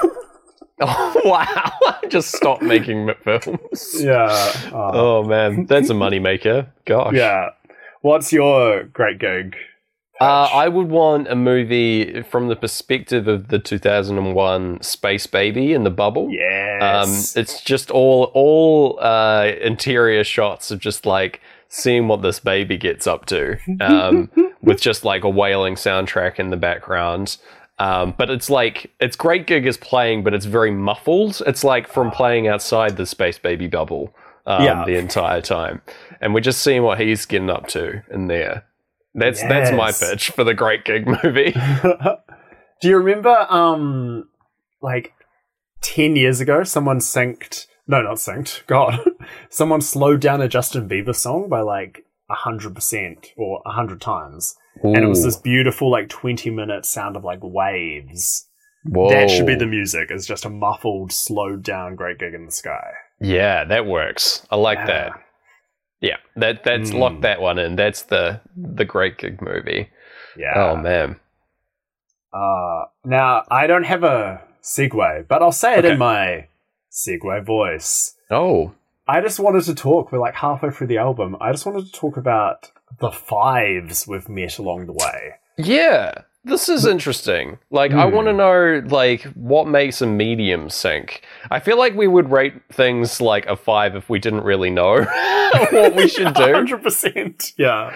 Oh, wow. Just stop making films. Yeah. Oh, man. That's a moneymaker. Gosh. Yeah. What's your Great Gig? I would want a movie from the perspective of the 2001 Space Baby in the bubble. Yes. It's just all interior shots of just like seeing what this baby gets up to, with just like a wailing soundtrack in the background. But it's like, it's Great Gig is playing, but it's very muffled. It's like from playing outside the Space Baby bubble the entire time. And we're just seeing what he's getting up to in there. That's my pitch for the Great Gig movie. Do you remember, 10 years ago, someone slowed down a Justin Bieber song by like 100% or 100 times. Ooh. And it was this beautiful, 20-minute sound of, waves. Whoa. That should be the music. It's just a muffled, slowed-down Great Gig in the sky. Yeah, that works. I like that. Yeah, that's lock that one in. That's the Great Gig movie. Yeah. Oh, man. Now, I don't have a segue, but I'll say it in my segue voice. Oh. I just wanted to talk. We're, halfway through the album. I just wanted to talk about... the fives we've met along the way. Yeah, this is interesting. I want to know, what makes a medium sync. I feel like we would rate things like a 5 if we didn't really know what we should do. 100%, yeah.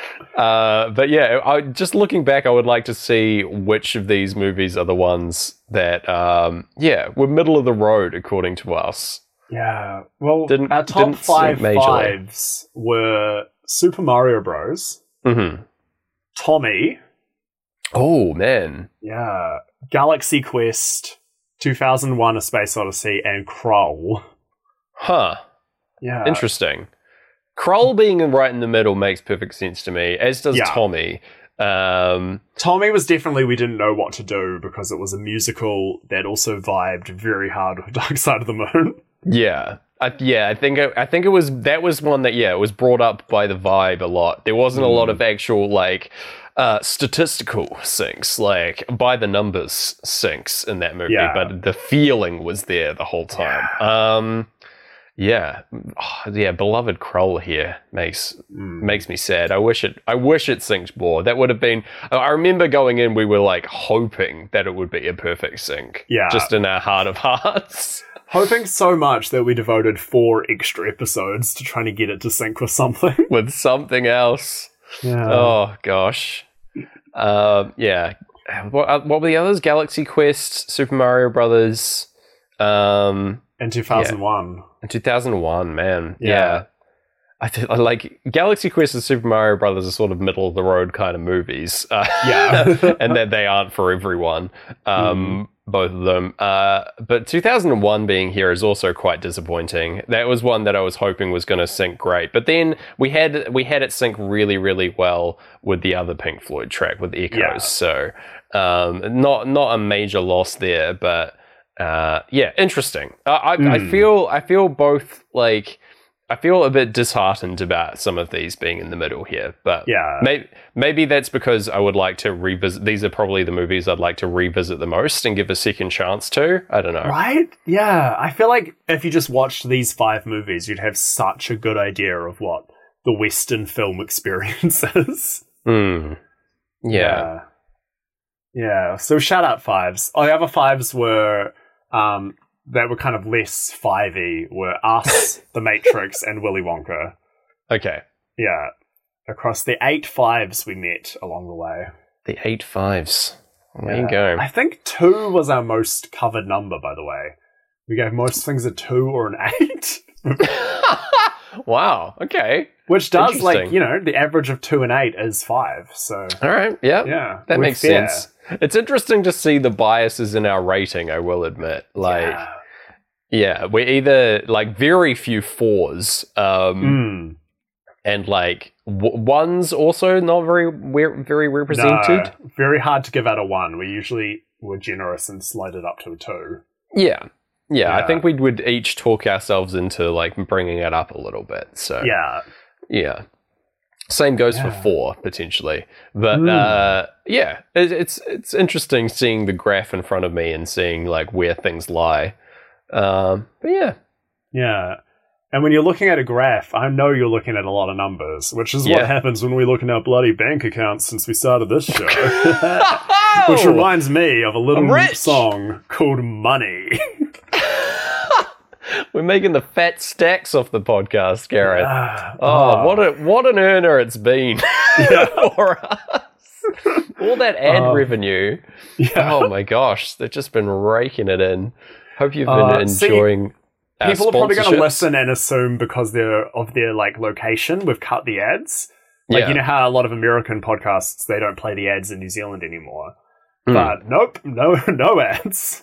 But yeah, just looking back, I would like to see which of these movies are the ones that, were middle of the road according to us. Yeah, well, our top 5 fives were... Super Mario Bros. Mm-hmm. Tommy. Oh, man. Yeah. Galaxy Quest, 2001 A Space Odyssey, and Kroll. Huh. Yeah. Interesting. Kroll being right in the middle makes perfect sense to me, as does Tommy. Tommy was definitely, we didn't know what to do because it was a musical that also vibed very hard with Dark Side of the Moon. Yeah. I think it was, that was one that, it was brought up by the vibe a lot. There wasn't a lot of actual, statistical syncs, by the numbers syncs in that movie, but the feeling was there the whole time. Yeah, beloved Kroll here makes me sad. I wish it synced more. That would have been. I remember going in, we were like hoping that it would be a perfect sync. Yeah, just in our heart of hearts, hoping so much that we devoted 4 extra episodes to trying to get it to sync with something, with something else. Yeah. Oh gosh. Yeah. What were the others? Galaxy Quest, Super Mario Brothers, and 2001. Yeah. 2001, man. Yeah. I like Galaxy Quest and Super Mario Brothers are sort of middle of the road kind of movies. And that they aren't for everyone. Both of them. But 2001 being here is also quite disappointing. That was one that I was hoping was going to sync great. But then we had it sync really, really well with the other Pink Floyd track with Echoes. Yeah. So, not a major loss there, but interesting. I feel both, like, I feel a bit disheartened about some of these being in the middle here, but yeah, maybe that's because I would like to revisit. These are probably the movies I'd like to revisit the most and give a second chance to. I don't know. Right? Yeah. I feel like if you just watched these 5 movies, you'd have such a good idea of what the Western film experience is. Mm. Yeah. Yeah. So shout out 5s. Oh, the other 5s were, that were kind of less 5e, were Us, The Matrix, and Willy Wonka. Okay. Yeah. Across the 8 5s we met along the way. The 8 5s. There you go. I think 2 was our most covered number, by the way. We gave most things a 2 or an 8. Wow. Okay. Which does, like, you know, the average of 2 and 8 is 5. So. All right. Yep. Yeah. That makes sense. It's interesting to see the biases in our rating, I will admit. Like, yeah, we're either, like, very few 4s, and, like, 1s also not very represented. No, very hard to give out a 1. We usually were generous and slide it up to a 2. Yeah, I think we would each talk ourselves into, like, bringing it up a little bit, so. Yeah. Same goes for 4 potentially, but it's interesting seeing the graph in front of me and seeing like where things lie. But yeah. And when you're looking at a graph, I know you're looking at a lot of numbers, which is what happens when we look in our bloody bank accounts since we started this show. Which reminds me of a little song called Money. We're making the fat stacks off the podcast, Gareth. What an earner it's been for us. All that ad revenue. Yeah. Oh my gosh, they've just been raking it in. Hope you've been enjoying. People are probably going to listen and assume because they're of their like location, we've cut the ads. Like you know how a lot of American podcasts they don't play the ads in New Zealand anymore. But nope, no ads.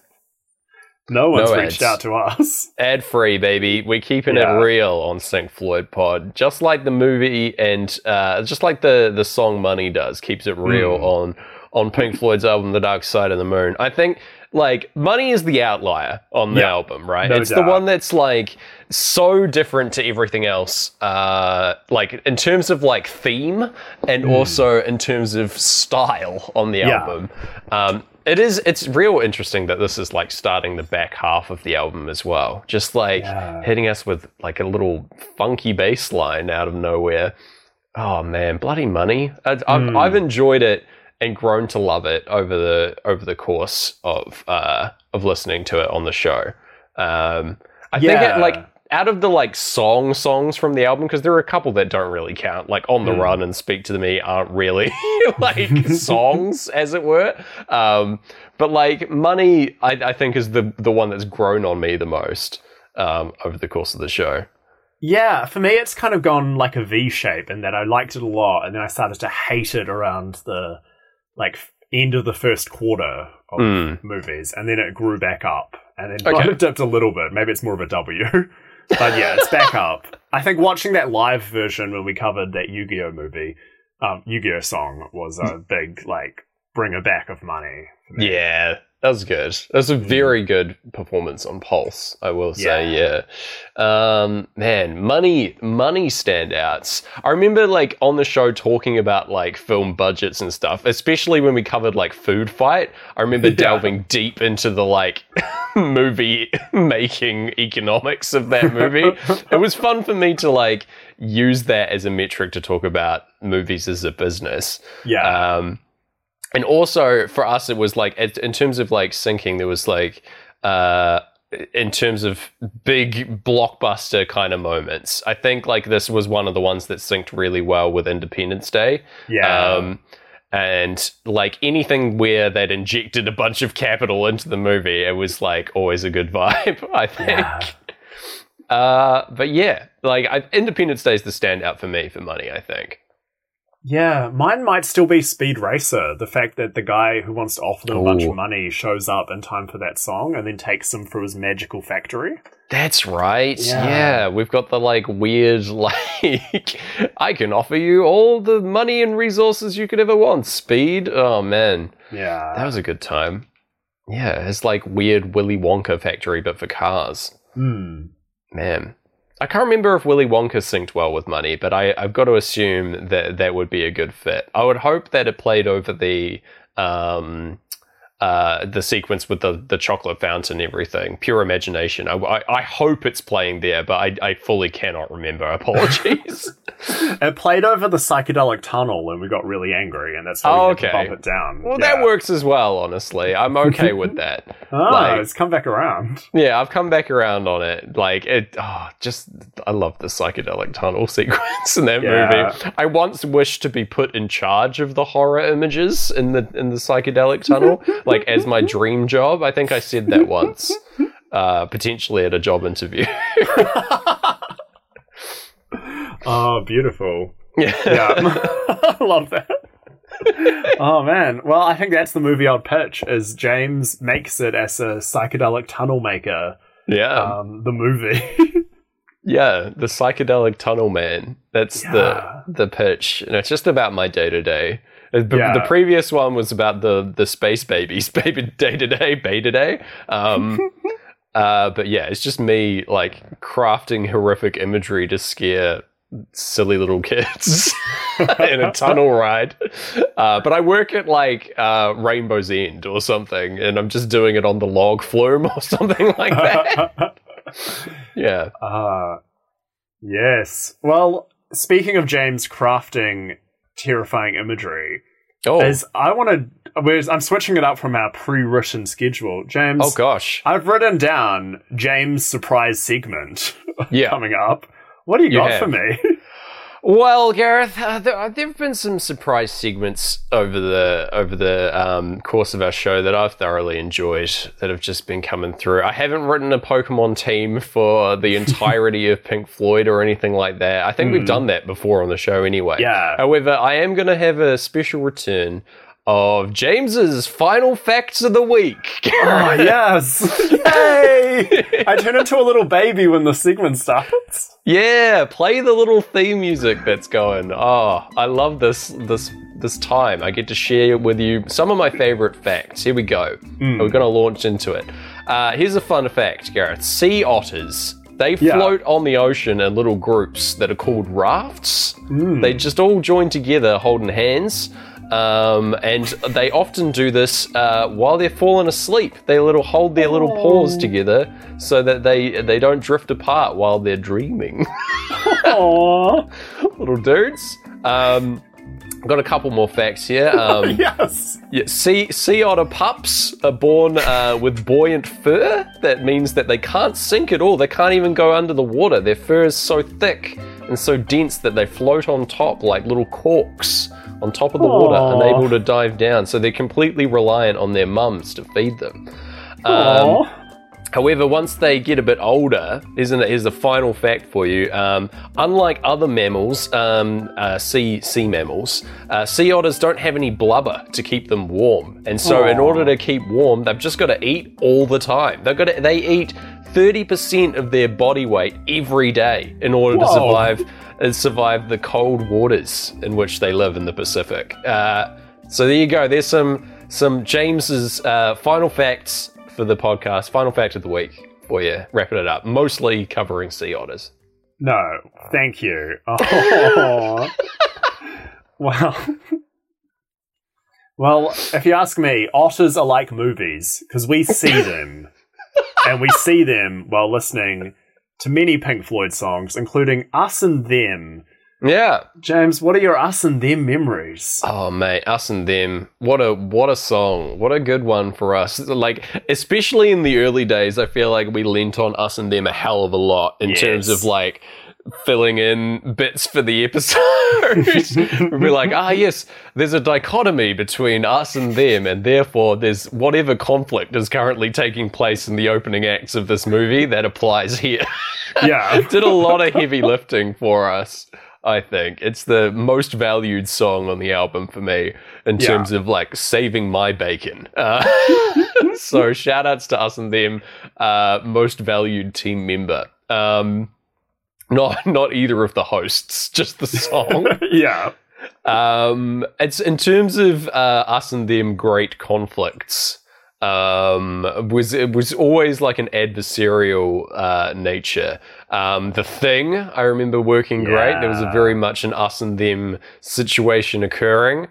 No one's reached out to us. Ad-free, baby. We're keeping it real on Sync Floyd Pod. Just like the movie and just like the song Money does. Keeps it real on Pink Floyd's album, The Dark Side of the Moon. I think, like, Money is the outlier on the album, right? No, it's doubt. The one that's, like, so different to everything else, like, in terms of, like, theme and also in terms of style on the album. It's real interesting that this is like starting the back half of the album as well. Just like hitting us with like a little funky bass line out of nowhere. Oh man, bloody Money. I've enjoyed it and grown to love it over the course of listening to it on the show. I think it like out of the like songs from the album, because there are a couple that don't really count, like On the Run and Speak to Me aren't really like songs as it were, but like Money I think is the one that's grown on me the most over the course of the show. Yeah, for me it's kind of gone like a V shape, and that I liked it a lot and then I started to hate it around the like end of the first quarter of movies, and then it grew back up and then kind of dipped a little bit. Maybe it's more of a W. But yeah, it's back up. I think watching that live version when we covered that Yu-Gi-Oh movie, Yu-Gi-Oh song was a big like bringer back of Money. Yeah, That was good. That was a very good performance on Pulse, I will say, man, money standouts. I remember, like, on the show talking about, like, film budgets and stuff, especially when we covered, like, Food Fight. I remember delving deep into the, like, movie-making economics of that movie. It was fun for me to, like, use that as a metric to talk about movies as a business. Yeah. And also for us, it was like, in terms of like syncing, there was like, in terms of big blockbuster kind of moments, I think like this was one of the ones that synced really well with Independence Day. Yeah. And like anything where they'd injected a bunch of capital into the movie, it was like always a good vibe, I think. Yeah. But yeah, like Independence Day is the standout for me for money, I think. Yeah, mine might still be Speed Racer. The fact that the guy who wants to offer them a bunch of money shows up in time for that song and then takes them through his magical factory. That's right. Yeah, we've got the like weird like I can offer you all the money and resources you could ever want, Speed. Oh man. Yeah. That was a good time. Yeah, it's like weird Willy Wonka factory but for cars. Hmm. Man. I can't remember if Willy Wonka synced well with money, but I've got to assume that that would be a good fit. I would hope that it played over the sequence with the chocolate fountain and everything. Pure imagination. I hope it's playing there, but I fully cannot remember. Apologies. It played over the psychedelic tunnel and we got really angry, and that's how we had to bump it down. Well, that works as well, honestly. I'm okay with that. It's come back around. Yeah, I've come back around on it. Like, I love the psychedelic tunnel sequence in that movie. I once wished to be put in charge of the horror images in the psychedelic tunnel. Like, as my dream job. I think I said that once, potentially at a job interview. Oh, beautiful. Yeah. I love that. Oh, man. Well, I think that's the movie I'd pitch, is James makes it as a psychedelic tunnel maker. Yeah. The movie. Yeah, the psychedelic tunnel man. That's the pitch. And it's just about my day-to-day. The previous one was about the space babies, baby day to day. But yeah, it's just me like crafting horrific imagery to scare silly little kids in a tunnel ride. But I work at like Rainbow's End or something, and I'm just doing it on the log flume or something like that. Yeah. Yes. Well, speaking of James crafting terrifying imagery. I'm switching it up from our pre-written schedule, James. Oh gosh, I've written down James' surprise segment. Coming up. What do you got for me? Well, Gareth, there have been some surprise segments over the course of our show that I've thoroughly enjoyed that have just been coming through. I haven't written a Pokemon team for the entirety of Pink Floyd or anything like that. I think we've done that before on the show anyway. Yeah. However, I am going to have a special return of James's final facts of the week. Oh, yes. Yay! I turn into a little baby when the segment starts. Yeah, play the little theme music that's going. Oh, I love this time. I get to share with you some of my favorite facts. Here we go. We're going to launch into it. Here's a fun fact, Gareth. Sea otters, they float on the ocean in little groups that are called rafts. They just all join together holding hands. And they often do this while they're falling asleep. They hold their little paws together so that they don't drift apart while they're dreaming. Aww. Little dudes. Got a couple more facts here. Yes. Yeah, sea otter pups are born with buoyant fur. That means that they can't sink at all. They can't even go under the water. Their fur is so thick and so dense that they float on top like little corks on top of the water, unable to dive down. So they're completely reliant on their mums to feed them. However, once they get a bit older, here's the final fact for you. Unlike other mammals, sea mammals, sea otters don't have any blubber to keep them warm. And so in order to keep warm, they've just got to eat all the time. They eat 30% of their body weight every day in order to survive the cold waters in which they live in the Pacific. So there you go. There's some some James's final facts for the podcast. Final fact of the week for you, wrapping it up. Mostly covering sea otters. No, thank you. Oh. Well, if you ask me, otters are like movies because we see them. And we see them while listening to many Pink Floyd songs, including Us and Them. Yeah. James, what are your Us and Them memories? Oh, mate, Us and Them. What a song. What a good one for us. Like, especially in the early days, I feel like we lent on Us and Them a hell of a lot in terms of, like, filling in bits for the episode. We're like, yes, there's a dichotomy between us and them, and therefore there's whatever conflict is currently taking place in the opening acts of this movie that applies here. Yeah. It did a lot of heavy lifting for us, I think. It's the most valued song on the album for me in terms of, like, saving my bacon. So shout outs to us and them, most valued team member. Not either of the hosts, just the song. Yeah. It's in terms of us and them great conflicts. It was always like an adversarial nature. The Thing, I remember working great. There was a very much an us and them situation occurring.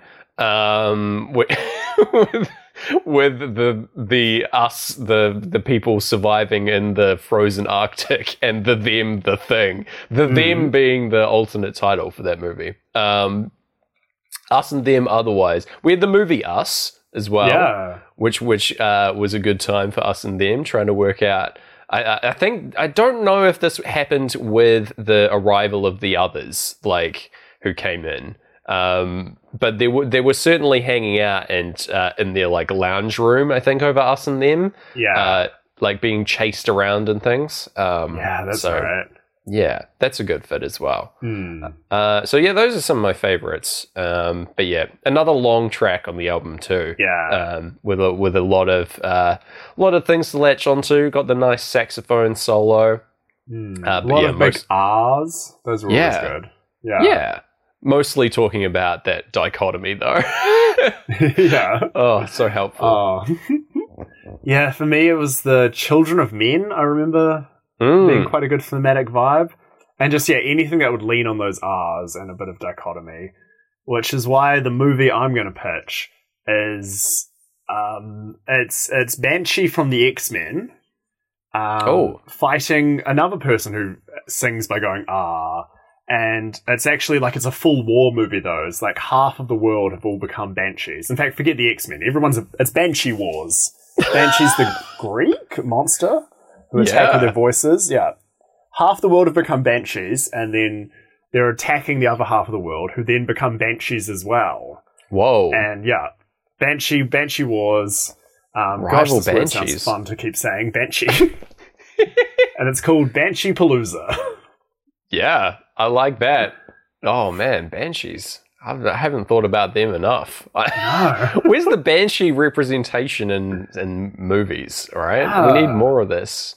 With the us, the people surviving in the frozen Arctic, and the them, the thing. The them being the alternate title for that movie. Us and them otherwise. We had the movie Us as well, which was a good time for us and them, trying to work out. I think, I don't know if this happened with the arrival of the others, like, who came in. But they were certainly hanging out and in their, like, lounge room, I think, over us and them. Yeah. Like, being chased around and things. That's right. Yeah, that's a good fit as well. Those are some of my favorites. But yeah, another long track on the album too. Yeah. With a lot of things to latch onto. Got the nice saxophone solo. A lot of big R's. Those were always good. Yeah. Yeah. Mostly talking about that dichotomy, though. Yeah. Oh, so helpful. Oh. Yeah, for me, it was the Children of Men, I remember, being quite a good thematic vibe. And just, anything that would lean on those R's and a bit of dichotomy, which is why the movie I'm going to pitch is... it's Banshee from the X-Men fighting another person who sings by going, ah... And it's actually, like, it's a full war movie, though. It's like half of the world have all become banshees. In fact, forget the X-Men. It's Banshee Wars. Banshee's the Greek monster who attack with their voices. Yeah. Half the world have become banshees, and then they're attacking the other half of the world, who then become banshees as well. Whoa. And, Banshee Wars. Rival gosh, banshees. Sounds fun to keep saying. Banshee. And it's called Banshee Palooza. Yeah. I like that. Oh, man, banshees. I haven't thought about them enough. No. Where's the banshee representation in movies, right? We need more of this.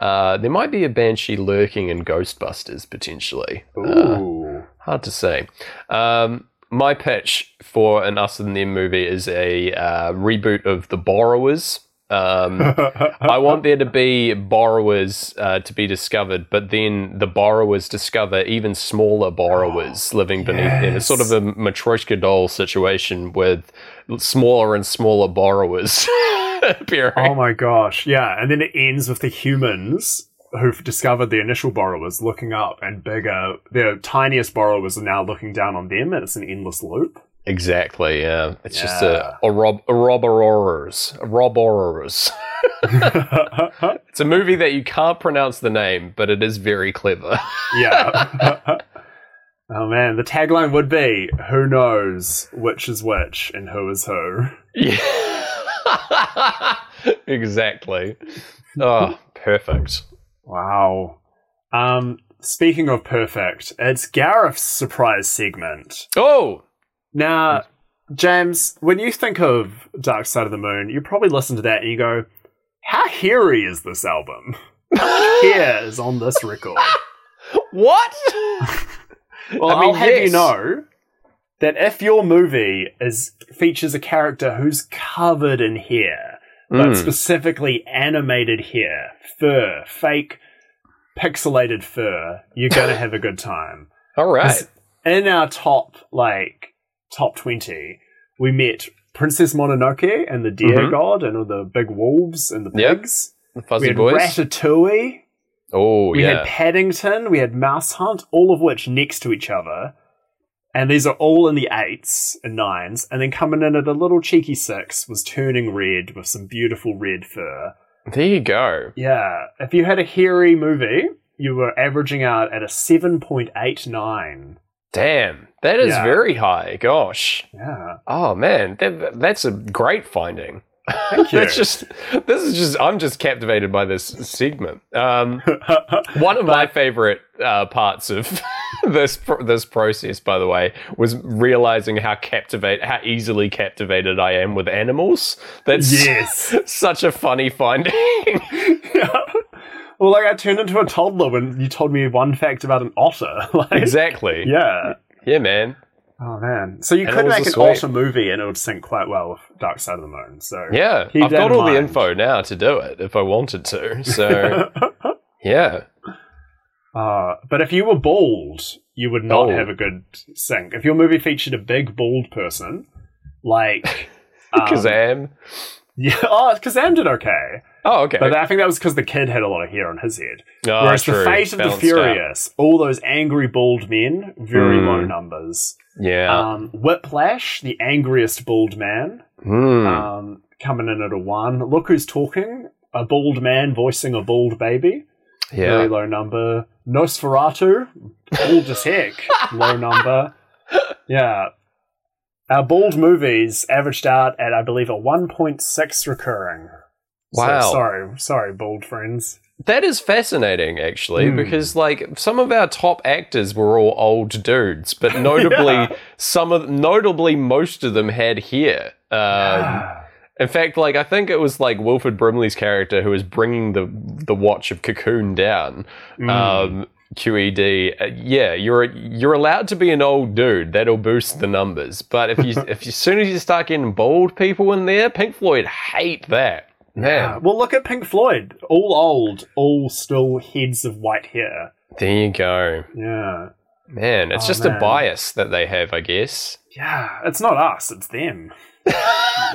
There might be a banshee lurking in Ghostbusters, potentially. Ooh. Hard to say. My pitch for an Us and Them movie is a reboot of The Borrowers. I want there to be borrowers to be discovered, but then the borrowers discover even smaller borrowers living beneath them. It's sort of a Matryoshka doll situation with smaller and smaller borrowers appearing. Oh my gosh, yeah. And then it ends with the humans who've discovered the initial borrowers looking up, and bigger, their tiniest borrowers are now looking down on them, and it's an endless loop. Exactly, yeah. It's just a rob-orrors. It's a movie that you can't pronounce the name, but it is very clever. Yeah. Oh, man, the tagline would be, who knows which is which and who is who. Yeah. Exactly. Oh, perfect. Wow. Speaking of perfect, it's Gareth's surprise segment. Oh! Now, James, when you think of Dark Side of the Moon, you probably listen to that and you go, how hairy is this album? How much hair is on this record? What? Well, I'll have you know that if your movie features a character who's covered in hair, but specifically animated hair, fur, fake pixelated fur, you're going to have a good time. All right. In our top 20, we met Princess Mononoke and the Deer God and all the big wolves and the pigs. Yep. The fuzzy we had boys. Ratatouille. Oh, we had Paddington. We had Mouse Hunt, all of which next to each other. And these are all in the 8s and 9s. And then coming in at a little cheeky 6 was Turning Red with some beautiful red fur. There you go. Yeah. If you had a hairy movie, you were averaging out at a 7.89. Damn. That is very high. Gosh. Yeah. Oh, man. That's a great finding. Thank you. I'm just captivated by this segment. One of my favorite parts of this process, by the way, was realizing how easily captivated I am with animals. That's such a funny finding. Yeah. Well, I turned into a toddler when you told me one fact about an otter. Exactly. Yeah. Yeah, man. Oh, man. So you could make an otter movie and it would sync quite well with Dark Side of the Moon. So yeah, I've got all the info now to do it if I wanted to. So, yeah. But if you were bald, you would not have a good sync. If your movie featured a big bald person, like... Kazam. Yeah, Kazam did okay. Oh, okay. But I think that was because the kid had a lot of hair on his head. Oh, whereas true. The Fate of the Furious, all those angry bald men, very low numbers. Yeah. Whiplash, the angriest bald man, coming in at a 1. Look Who's Talking, a bald man voicing a bald baby. Yeah. Very low number. Nosferatu, bald as heck, low number. Yeah. Our bald movies averaged out at, I believe, a 1.6 recurring. Wow. So, sorry, bald friends. That is fascinating, actually, because some of our top actors were all old dudes, but notably, most of them had hair. In fact, I think it was Wilford Brimley's character who was bringing the watch of Cocoon down. QED. You're allowed to be an old dude. That'll boost the numbers. But if you, as soon as you start getting bald people in there, Pink Floyd hate that. Yeah. Well, look at Pink Floyd. All old, all still heads of white hair. There you go. Yeah. Man, it's just a bias that they have, I guess. Yeah. It's not us, it's them.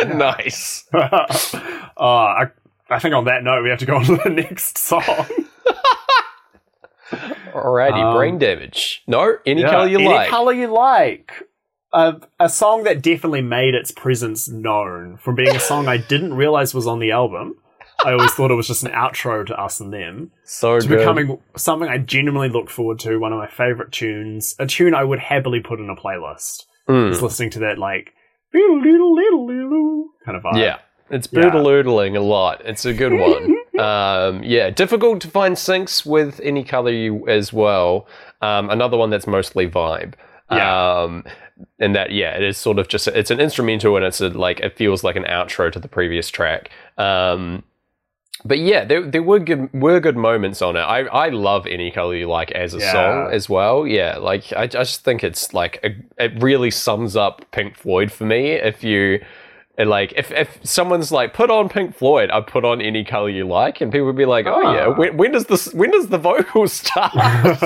Nice. I think on that note, we have to go on to the next song. Alrighty, Brain Damage. No, Any Colour You Like. A song that definitely made its presence known from being a song I didn't realize was on the album. I always thought it was just an outro to us and them. So to good. Becoming something I genuinely look forward to, one of my favorite tunes, a tune I would happily put in a playlist. Just listening to that, kind of vibe. Yeah, it's boodaloodling a lot. It's a good one. Difficult to find syncs with Any Colour You as well. Another one that's mostly vibe. Yeah. And that, it is sort of just, it's an instrumental and it's it feels like an outro to the previous track. But yeah, there were good moments on it. I love Any Colour You Like as a song as well. Yeah, I just think it's it really sums up Pink Floyd for me. If you, if someone's put on Pink Floyd, I put on Any Colour You Like, and people would be like, oh yeah, when does the vocals start?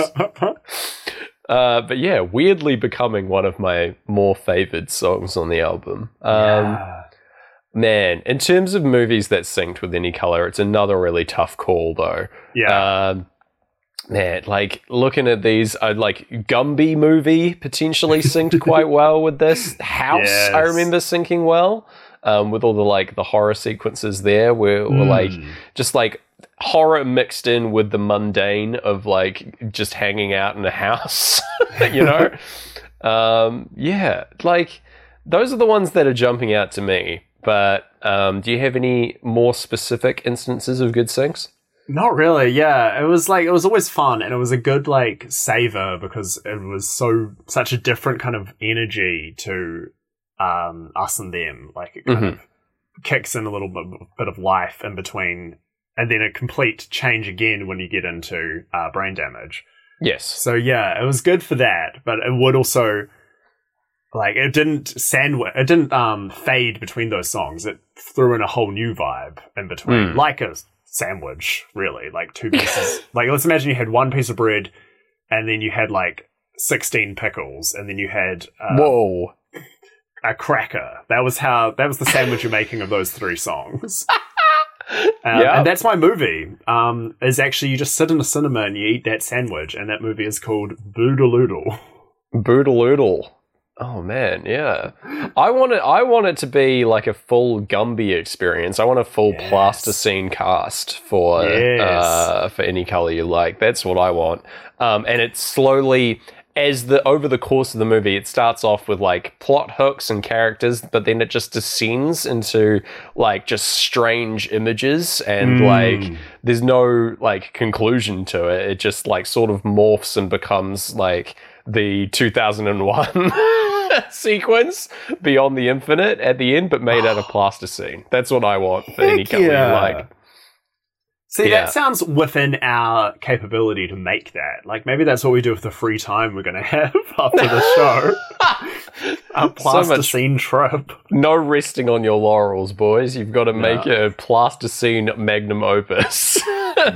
But yeah, weirdly becoming one of my more favoured songs on the album. Man, in terms of movies that synced with Any Colour, it's another really tough call, though. Yeah. Man, looking at these, Gumby movie potentially synced quite well with this. House, yes. I remember syncing well, with all the horror sequences there were horror mixed in with the mundane of just hanging out in a house, you know? Those are the ones that are jumping out to me. But do you have any more specific instances of good syncs? Not really, yeah. It was it was always fun, and it was a good savor because it was such a different kind of energy to us and them. It kind of kicks in a little bit of life in between. And then a complete change again when you get into Brain Damage. Yes. So yeah, it was good for that, but it would also Like, it didn't sandwich, it didn't fade between those songs. It threw in a whole new vibe in between, like a sandwich, really. Like two pieces. Like, let's imagine you had one piece of bread, and then you had like 16 pickles, and then you had a cracker. That was the sandwich you're making of those three songs. And that's my movie. Is actually you just sit in the cinema and you eat that sandwich, and that movie is called Boodaloodle. Boodaloodle. Oh man, yeah. I want it to be like a full Gumby experience. I want a full plasticine cast for Any Color You Like. That's what I want. And it's slowly, over the course of the movie, it starts off with like plot hooks and characters, but then it just descends into like just strange images and like there's no like conclusion to it. It just like sort of morphs and becomes like the 2001 sequence Beyond the Infinite at the end, but made out of plasticine. That's what I want for Any Color You Like. See, that sounds within our capability to make that. Like, maybe that's what we do with the free time we're going to have after the show. A plasticine trip. No resting on your laurels, boys. You've got to make a plasticine magnum opus.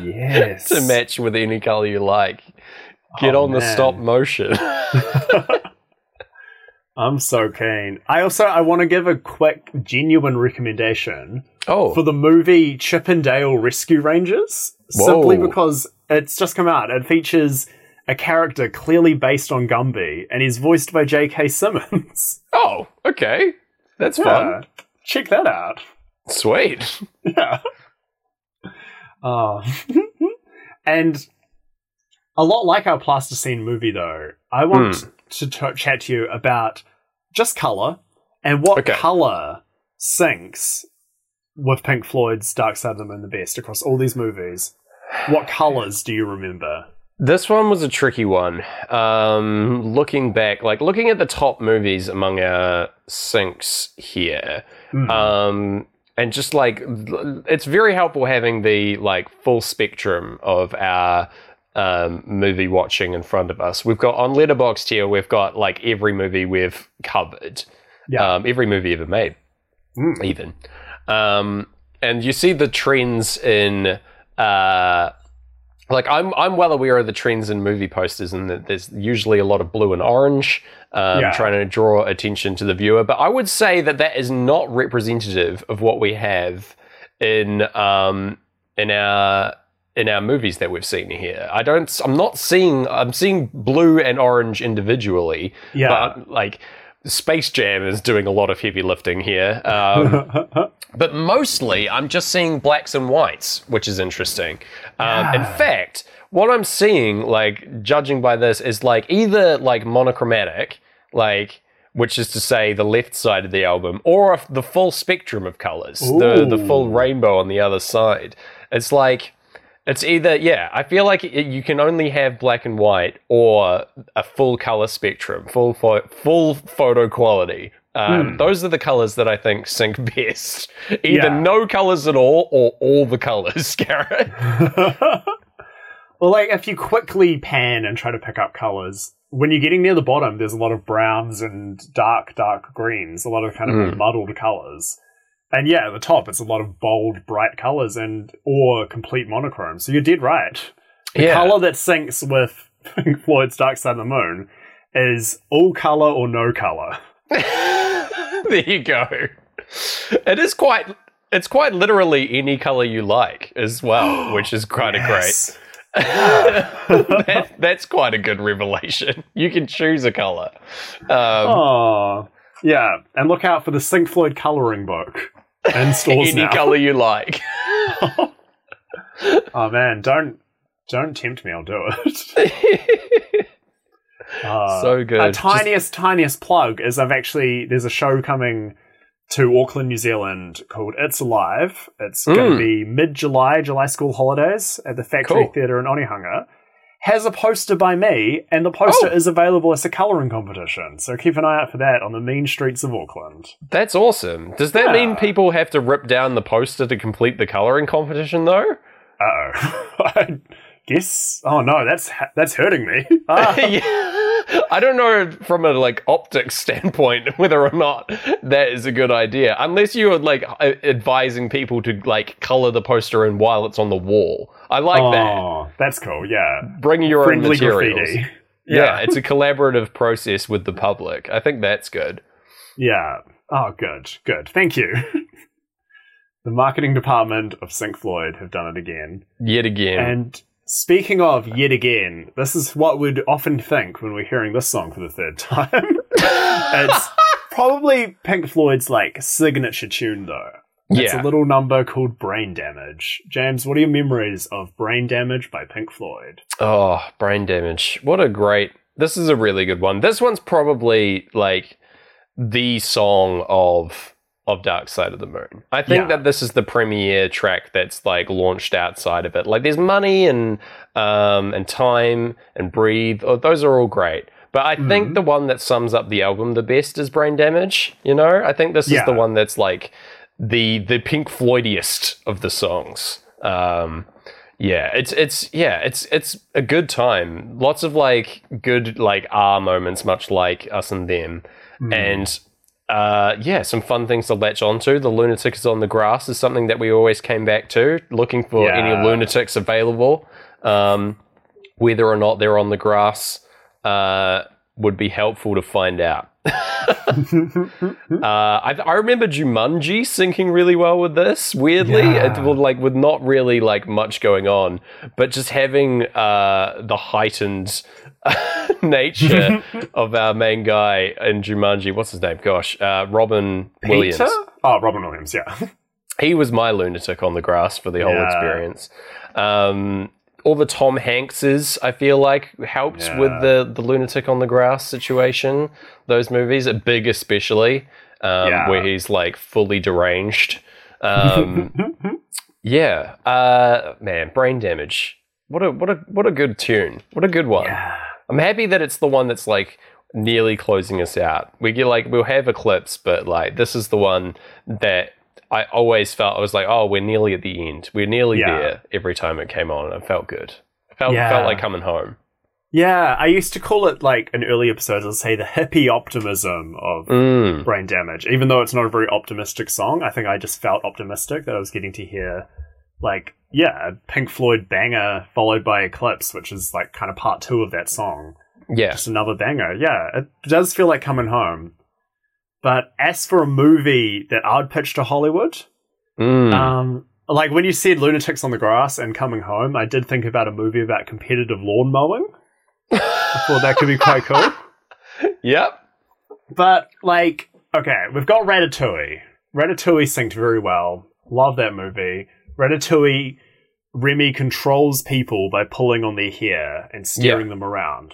Yes. To match with Any Color You Like. Get on the stop motion. I'm so keen. I want to give a quick, genuine recommendation for the movie Chip and Dale Rescue Rangers, simply because it's just come out. It features a character clearly based on Gumby, and he's voiced by J.K. Simmons. Oh, okay. That's fun. Check that out. Sweet. Yeah. And a lot like our plasticine movie, though, I want to chat to you about just colour and what colour syncs with Pink Floyd's Dark Side of the Moon the best across all these movies. What colours do you remember? This one was a tricky one. Looking back, like looking at the top movies among our syncs here, and just like it's very helpful having the like full spectrum of our movie watching in front of us. We've got on Letterboxd here, we've got like every movie we've covered, every movie ever made, even. And you see the trends in like I'm well aware of the trends in movie posters, and that there's usually a lot of blue and orange, trying to draw attention to the viewer. But I would say that is not representative of what we have in our movies that we've seen here. I'm seeing blue and orange individually, but like Space Jam is doing a lot of heavy lifting here. But mostly I'm just seeing blacks and whites, which is interesting. In fact, what I'm seeing, like judging by this, is like either like monochromatic, like, which is to say the left side of the album, or the full spectrum of colors, the full rainbow on the other side. It's like, it's either, I feel like you can only have black and white or a full color spectrum, full photo quality. Those are the colors that I think sync best. Either no colors at all or all the colors, Gareth. Well, like if you quickly pan and try to pick up colors, when you're getting near the bottom, there's a lot of browns and dark, dark greens, a lot of kind of muddled colors. And at the top, it's a lot of bold, bright colours or complete monochrome. So you're dead right. The colour that syncs with Pink Floyd's Dark Side of the Moon is all colour or no colour. There you go. It is quite. It's quite literally Any Colour You Like as well, which is quite great. That's quite a good revelation. You can choose a colour. And look out for the Sync Floyd colouring book. In stores Any colour you like. Oh man, don't tempt me, I'll do it. So good. A tiniest plug is there's a show coming to Auckland, New Zealand called It's Alive. It's going to be mid-July, July school holidays at the Factory Theatre in Onehunga. Has a poster by me, and the poster is available as a colouring competition. So keep an eye out for that on the mean streets of Auckland. That's awesome. Does that mean people have to rip down the poster to complete the colouring competition, though? I guess. Oh no, that's hurting me. I don't know from a like optics standpoint whether or not that is a good idea, unless you're like advising people to like color the poster in while it's on the wall. I like that. Oh, that's cool. Yeah, bring your friendly own materials. Graffiti. Yeah, it's a collaborative process with the public. I think that's good. Yeah. Oh, good. Thank you. The marketing department of Pink Floyd have done it again. Yet again. And speaking of yet again, this is what we'd often think when we're hearing this song for the third time. It's probably Pink Floyd's like signature tune, though. It's a little number called Brain Damage. James, what are your memories of Brain Damage by Pink Floyd? Oh, Brain Damage. This is a really good one. This one's probably like the song of Dark Side of the Moon. I think that this is the premiere track that's like launched outside of it. Like there's Money and Time and Breathe. Oh, those are all great. But I think the one that sums up the album the best is Brain Damage, you know? I think this is the one that's like the Pink Floydiest of the songs. It's a good time. Lots of like good like R moments, much like Us and Them. And some fun things to latch onto. The lunatic is on the grass is something that we always came back to, looking for any lunatics available. Whether or not they're on the grass would be helpful to find out. I remember Jumanji syncing really well with this. Weirdly, it was like with not really like much going on, but just having the heightened nature of our main guy in Jumanji. What's his name? Gosh, Robin Peter? Williams. Oh, Robin Williams. Yeah, he was my lunatic on the grass for the whole experience. All the Tom Hankses, I feel like, helped with the lunatic on the grass situation. Those movies, Big especially, where he's like fully deranged. Man, Brain Damage. What a good tune. What a good one. Yeah. I'm happy that it's the one that's like nearly closing us out. We get like we'll have eclipse, but like this is the one that I always felt. I was like, oh, we're nearly at the end. We're nearly there every time it came on. It felt good. It felt like coming home. Yeah, I used to call it like in early episodes, I'll say the hippie optimism of Brain Damage. Even though it's not a very optimistic song, I think I just felt optimistic that I was getting to hear like, a Pink Floyd banger followed by Eclipse, which is like kind of part two of that song. Yeah. Just another banger. Yeah, it does feel like coming home. But as for a movie that I'd pitch to Hollywood, like when you said Lunatics on the Grass and Coming Home, I did think about a movie about competitive lawn mowing. I thought that could be quite cool. Yep. But like, okay, we've got Ratatouille. Ratatouille synced very well. Love that movie. Ratatouille, Remy controls people by pulling on their hair and steering them around.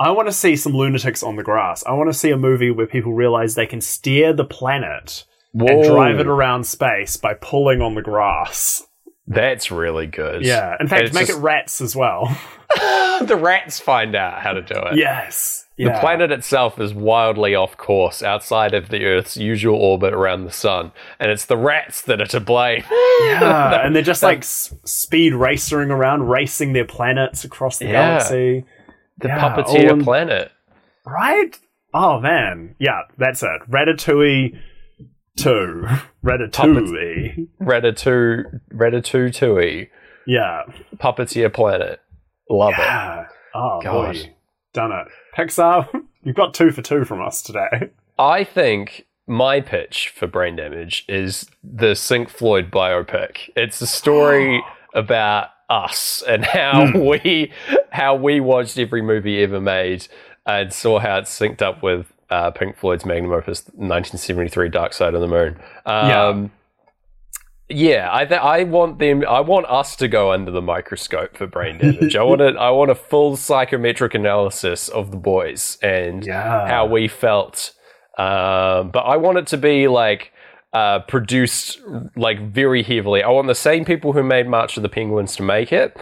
I want to see some lunatics on the grass. I want to see a movie where people realize they can steer the planet and drive it around space by pulling on the grass. That's really good. Yeah. In fact, make it rats as well. The rats find out how to do it. Yes. Yeah. The planet itself is wildly off course outside of the Earth's usual orbit around the sun, and it's the rats that are to blame. Yeah. And they're just like speed racing around, racing their planets across the galaxy. The puppeteer planet. Right? Oh, man. Yeah, that's it. Ratatouille 2. Ratatouille. Ratatouille. Yeah. Puppeteer planet. Love it. Oh, God. Boy. Done it. Pixar, you've got 2 for 2 from us today. I think my pitch for Brain Damage is the Pink Floyd biopic. It's a story about us and how we watched every movie ever made and saw how it synced up with Pink Floyd's magnum opus 1973 Dark Side of the Moon. I want us to go under the microscope for Brain Damage. I want a full psychometric analysis of the boys and how we felt. But I want it to be like produced like very heavily. I want the same people who made March of the Penguins to make it.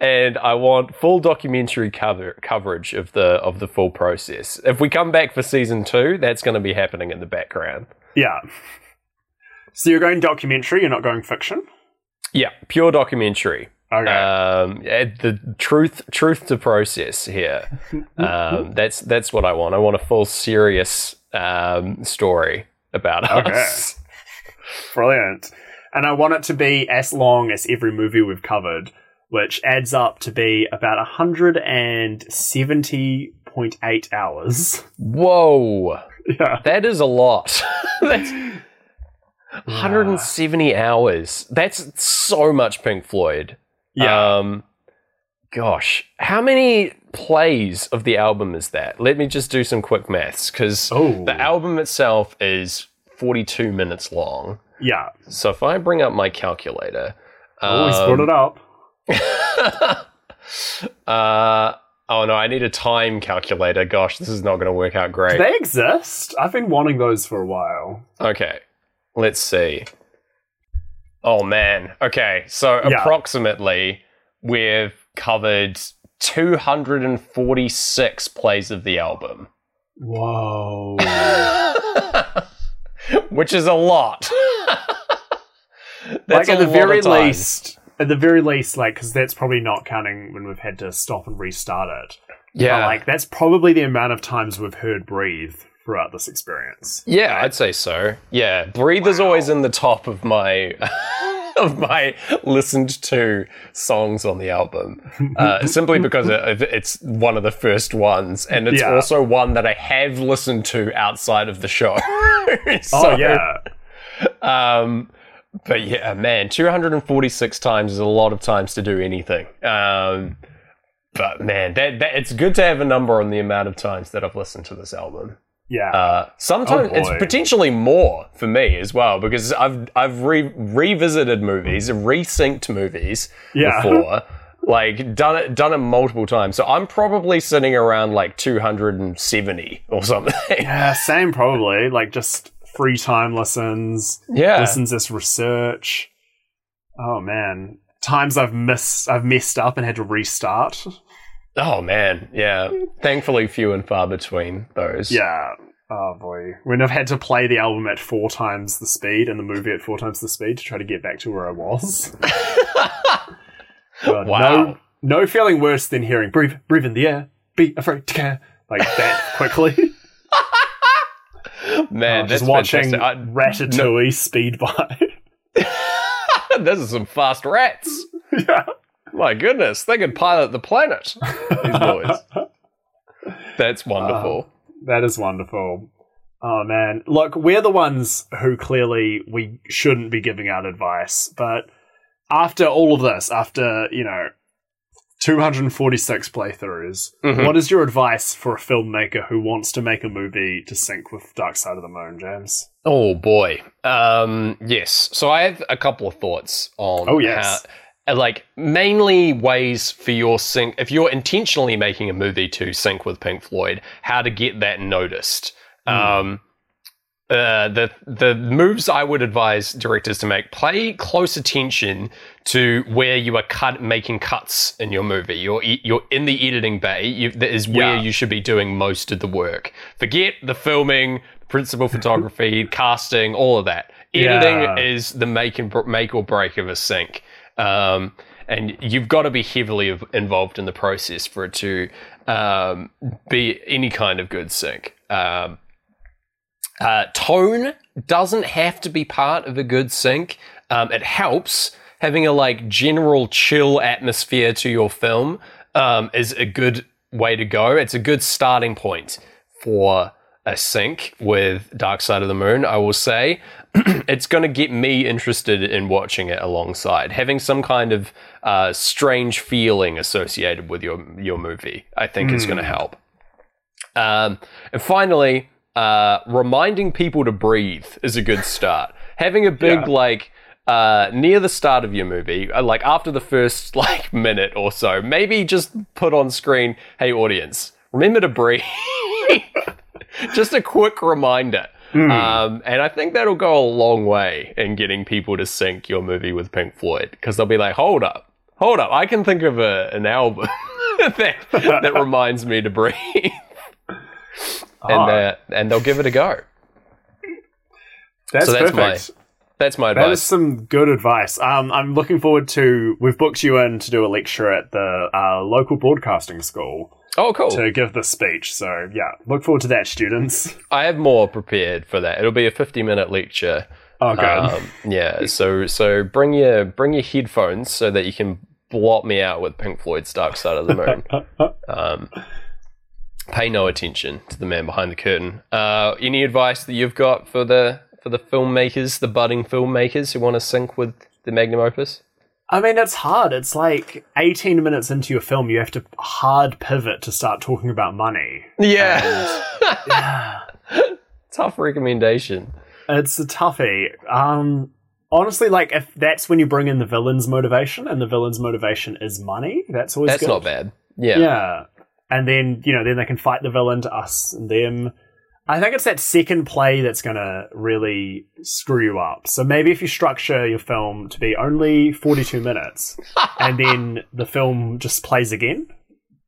And I want full documentary coverage of the full process. If we come back for season 2, that's going to be happening in the background. Yeah. So you're going documentary, you're not going fiction? Yeah, pure documentary. Okay. The truth to process here. That's what I want. I want a full serious story about us. Brilliant. And I want it to be as long as every movie we've covered, which adds up to be about 170.8 hours. Whoa. Yeah. That is a lot. That's 170 hours. That's so much Pink Floyd. Yeah. Gosh, how many plays of the album is that? Let me just do some quick maths, because the album itself is 42 minutes long. Yeah. So if I bring up my calculator. Always put it up. Oh no, I need a time calculator. Gosh, this is not going to work out great. Do they exist? I've been wanting those for a while. Okay, let's see. Oh man. Okay, so approximately we've covered 246 plays of the album. Whoa. Which is a lot. That's like, at the very least, like, because that's probably not counting when we've had to stop and restart it. Yeah. But, like, that's probably the amount of times we've heard Breathe throughout this experience. Yeah, right? I'd say so. Yeah, Breathe is always in the top of my listened to songs on the album, simply because it's one of the first ones, and it's also one that I have listened to outside of the show. So, but yeah, man, 246 times is a lot of times to do anything. But man, that it's good to have a number on the amount of times that I've listened to this album. Yeah. Sometimes it's potentially more for me as well, because I've revisited movies, resynced movies before, like done it multiple times. So I'm probably sitting around like 270 or something. Yeah, same probably. Like just free time listens. Yeah. Listens as research. Oh man, times I've messed up and had to restart. Oh man, yeah. Thankfully, few and far between those. Yeah. Oh boy. When I've had to play the album at 4 times the speed and the movie at 4 times the speed to try to get back to where I was. God, wow. No feeling worse than hearing breathe in the air, be afraid to care, like that quickly. Man, just watching Ratatouille speed by. This is some fast rats. Yeah. My goodness, they could pilot the planet, these boys. That's wonderful. That is wonderful. Oh, man. Look, we're the ones who clearly we shouldn't be giving out advice, but after all of this, after, 246 playthroughs, what is your advice for a filmmaker who wants to make a movie to sync with Dark Side of the Moon, James? Oh, boy. Yes. So I have a couple of thoughts on how... Like, mainly ways for your sync, if you're intentionally making a movie to sync with Pink Floyd, how to get that noticed. The moves I would advise directors to make, pay close attention to where you are making cuts in your movie. You're in the editing bay. That is where you should be doing most of the work. Forget the filming, principal photography, casting, all of that. Editing is the make or break of a sync. And you've got to be heavily involved in the process for it to be any kind of good sync. Tone doesn't have to be part of a good sync. It helps. Having a general chill atmosphere to your film is a good way to go. It's a good starting point for a sync with Dark Side of the Moon, I will say. It's going to get me interested in watching it alongside, having some kind of strange feeling associated with your movie, I think is going to help. And finally, reminding people to breathe is a good start. Having a big, near the start of your movie, after the first, minute or so, maybe just put on screen, hey, audience, remember to breathe. Just a quick reminder. And I think that'll go a long way in getting people to sync your movie with Pink Floyd, because they'll be like, hold up, I can think of an album that reminds me to breathe. And they'll give it a go. That's perfect. That's my advice. That is some good advice. I'm looking forward to... We've booked you in to do a lecture at the local broadcasting school. Oh, cool. To give this speech. So, yeah, look forward to that, students. I have more prepared for that. It'll be a 50-minute lecture. Oh, God. Yeah, so bring your headphones so that you can blot me out with Pink Floyd's Dark Side of the Moon. Pay no attention to the man behind the curtain. Any advice that you've got for the filmmakers, the budding filmmakers who want to sync with the magnum opus? I mean, it's hard. It's like 18 minutes into your film, you have to hard pivot to start talking about money. Yeah. And, yeah. Tough recommendation. It's a toughie. Honestly, like, if that's when you bring in the villain's motivation, and the villain's motivation is money, that's always good. That's not bad. Yeah. Yeah. And then, you know, then they can fight the villain to us and them. I think it's that second play that's going to really screw you up. So maybe if you structure your film to be only 42 minutes and then the film just plays again.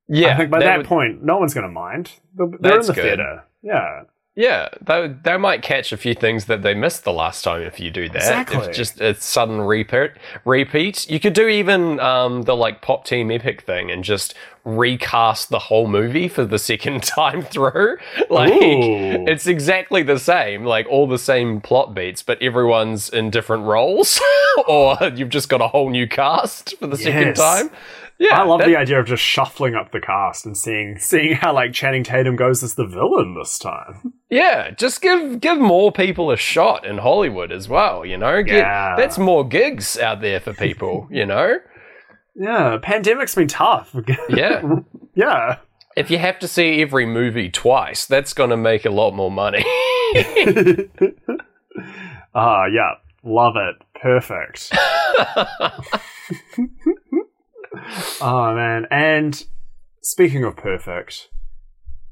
Yeah. I think by that point, no one's going to mind. They're in the theatre. Yeah. Yeah. They might catch a few things that they missed the last time if you do that. Exactly. If just a sudden repeat. You could do even the like Pop Team Epic thing and just recast the whole movie for the second time through. Like, ooh. It's exactly the same, like all the same plot beats, but everyone's in different roles. Or you've just got a whole new cast for the second time. Yeah, I love the idea of just shuffling up the cast and seeing how like Channing Tatum goes as the villain this time. Yeah, just give more people a shot in Hollywood as well, you know? That's more gigs out there for people, you know? Yeah, pandemic's been tough. Yeah. Yeah. If you have to see every movie twice, that's going to make a lot more money. Yeah. Love it. Perfect. Oh, man. And speaking of perfect,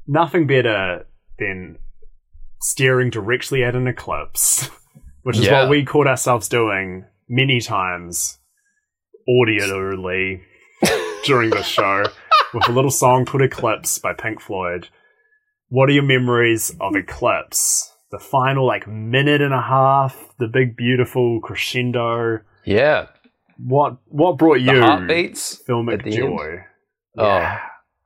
nothing better than staring directly at an eclipse, which is what we caught ourselves doing many times audially during this show with a little song called Eclipse by Pink Floyd. What are your memories of Eclipse? The final like minute and a half, the big beautiful crescendo. Yeah. What brought you heartbeats, filmic joy? Yeah. Oh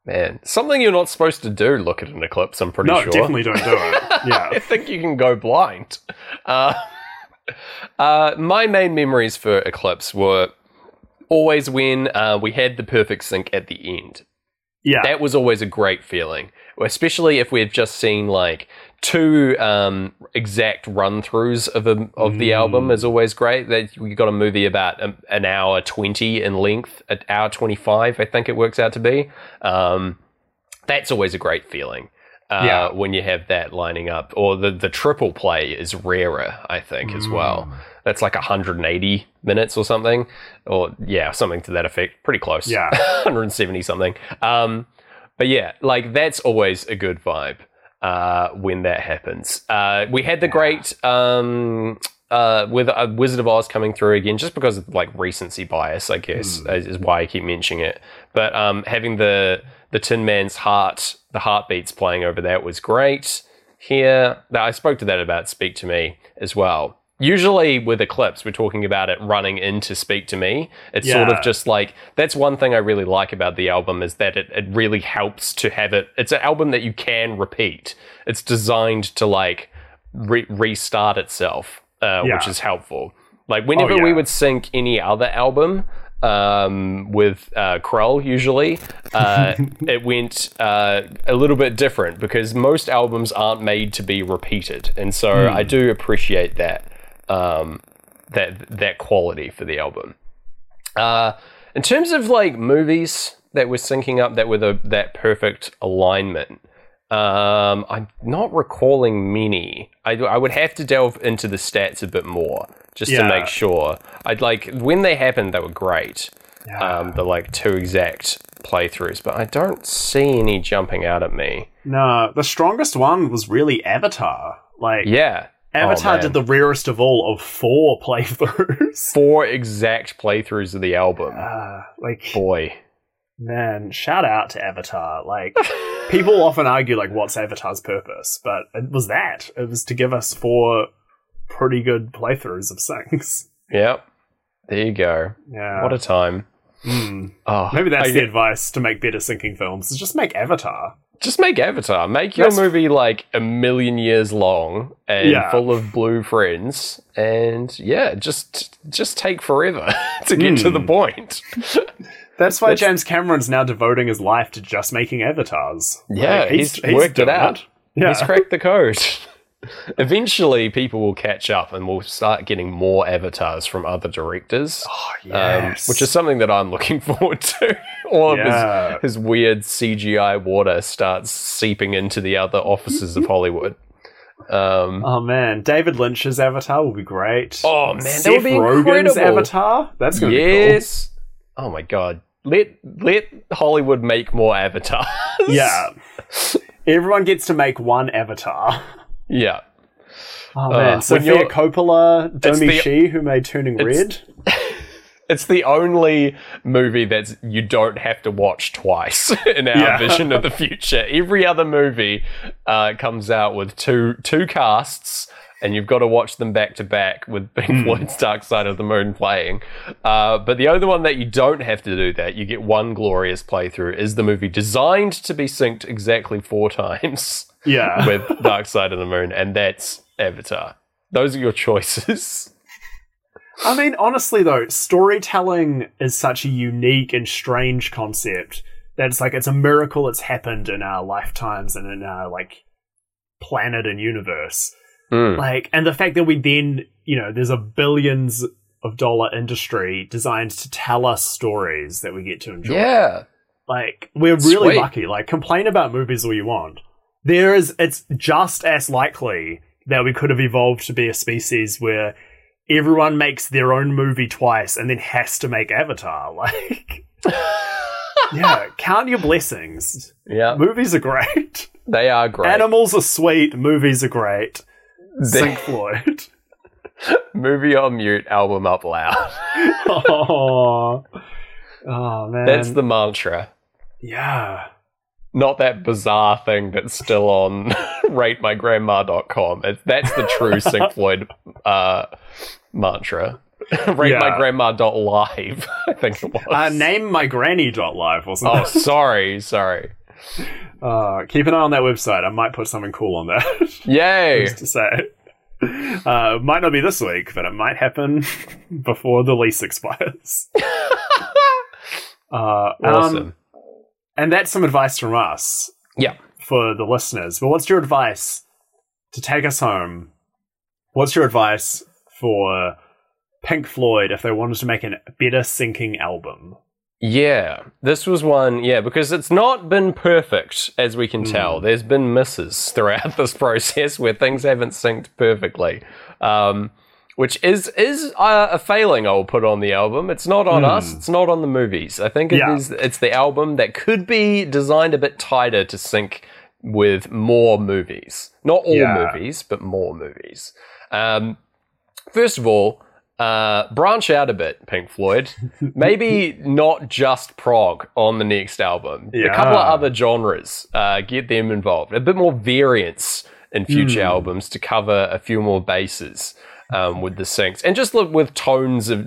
man. Something you're not supposed to do, look at an eclipse, I'm pretty sure. No, definitely don't do it. Yeah. I think you can go blind. My main memories for Eclipse were always when we had the perfect sync at the end. Yeah. That was always a great feeling, especially if we've just seen like two exact run-throughs of the album is always great. That you got a movie about an hour 20 in length, an hour 25, I think it works out to be. That's always a great feeling. When you have that lining up, or the triple play is rarer, I think, as well. That's like 180 minutes or something, or something to that effect, pretty close. 170 something. But yeah, like that's always a good vibe when that happens. We had the great with Wizard of Oz coming through again, just because of like recency bias, I guess, is why I keep mentioning it. But having the Tin Man's heartbeats playing over that was great. Here, I spoke to that about Speak to Me as well. Usually with Eclipse, we're talking about it running into Speak to Me. It's sort of just like, that's one thing I really like about the album is that it really helps to have it. It's an album that you can repeat. It's designed to like restart itself, which is helpful. Like whenever we would sync any other album, with Krell usually it went a little bit different because most albums aren't made to be repeated, and so I do appreciate that that quality for the album. In terms of like movies that were syncing up that were that perfect alignment, I'm not recalling many. I would have to delve into the stats a bit more. Just to make sure. I'd like when they happened, they were great. Yeah. The like two exact playthroughs, but I don't see any jumping out at me. No, the strongest one was really Avatar. Like Avatar did the rarest of all of four playthroughs. Four exact playthroughs of the album. Boy. Man, shout out to Avatar. Like people often argue like what's Avatar's purpose, but it was that. It was to give us four pretty good playthroughs of things. Yep. There you go. Yeah. What a time. Mm. Oh, maybe that's the advice to make better sinking films, is just make Avatar. Just make Avatar. Make your movie like a million years long and full of blue friends, and just take forever to get to the point. That's why James Cameron's now devoting his life to just making avatars. Yeah, like, he's worked it out. Yeah. He's cracked the code. Eventually, people will catch up and we'll start getting more avatars from other directors. Oh, yes. Which is something that I'm looking forward to. All of his weird CGI water starts seeping into the other offices of Hollywood. Oh, man. David Lynch's Avatar will be great. Oh, man. Seth Rogen's Avatar? That's going to be cool. Oh, my God. Let Hollywood make more avatars. Yeah. Everyone gets to make one avatar. Yeah. Oh, man. Sofia Coppola, Domi Shi, who made Turning Red. It's the only movie that you don't have to watch twice in our vision of the future. Every other movie comes out with two casts, and you've got to watch them back to back with Pink Floyd's Dark Side of the Moon playing. But the only one that you don't have to do that, you get one glorious playthrough, is the movie designed to be synced exactly 4 times. Yeah. With Dark Side of the Moon, and that's Avatar. Those are your choices. I mean, honestly, though, storytelling is such a unique and strange concept that it's like, it's a miracle it's happened in our lifetimes and in our, like, planet and universe. Like, and the fact that we then, you know, there's a billions of dollar industry designed to tell us stories that we get to enjoy. Yeah. Like, we're really lucky. Like, complain about movies all you want. It's just as likely that we could have evolved to be a species where everyone makes their own movie twice and then has to make Avatar. Like, yeah, count your blessings. Yeah, movies are great. They are great. Animals are sweet. Movies are great. Pink Floyd. Movie on mute, album up loud. Oh, man, that's the mantra. Yeah. Not that bizarre thing that's still on ratemygrandma.com. That's the true Pink Floyd mantra. Ratemygrandma.live, I think it was. Namemygranny.live, wasn't it? Oh, sorry. Keep an eye on that website. I might put something cool on that. Yay! Just to say. Might not be this week, but it might happen before the lease expires. Awesome. And that's some advice from us for the listeners. But what's your advice to take us home? What's your advice for Pink Floyd if they wanted to make a better sinking album? Yeah, this was one, because it's not been perfect, as we can tell. There's been misses throughout this process where things haven't synced perfectly. Which is a failing I'll put on the album. It's not on us. It's not on the movies. I think it's the album that could be designed a bit tighter to sync with more movies. Not all movies, but more movies. First of all, branch out a bit, Pink Floyd. Maybe not just prog on the next album. Yeah. A couple of other genres. Get them involved. A bit more variance in future albums to cover a few more bases. With the syncs, and just look with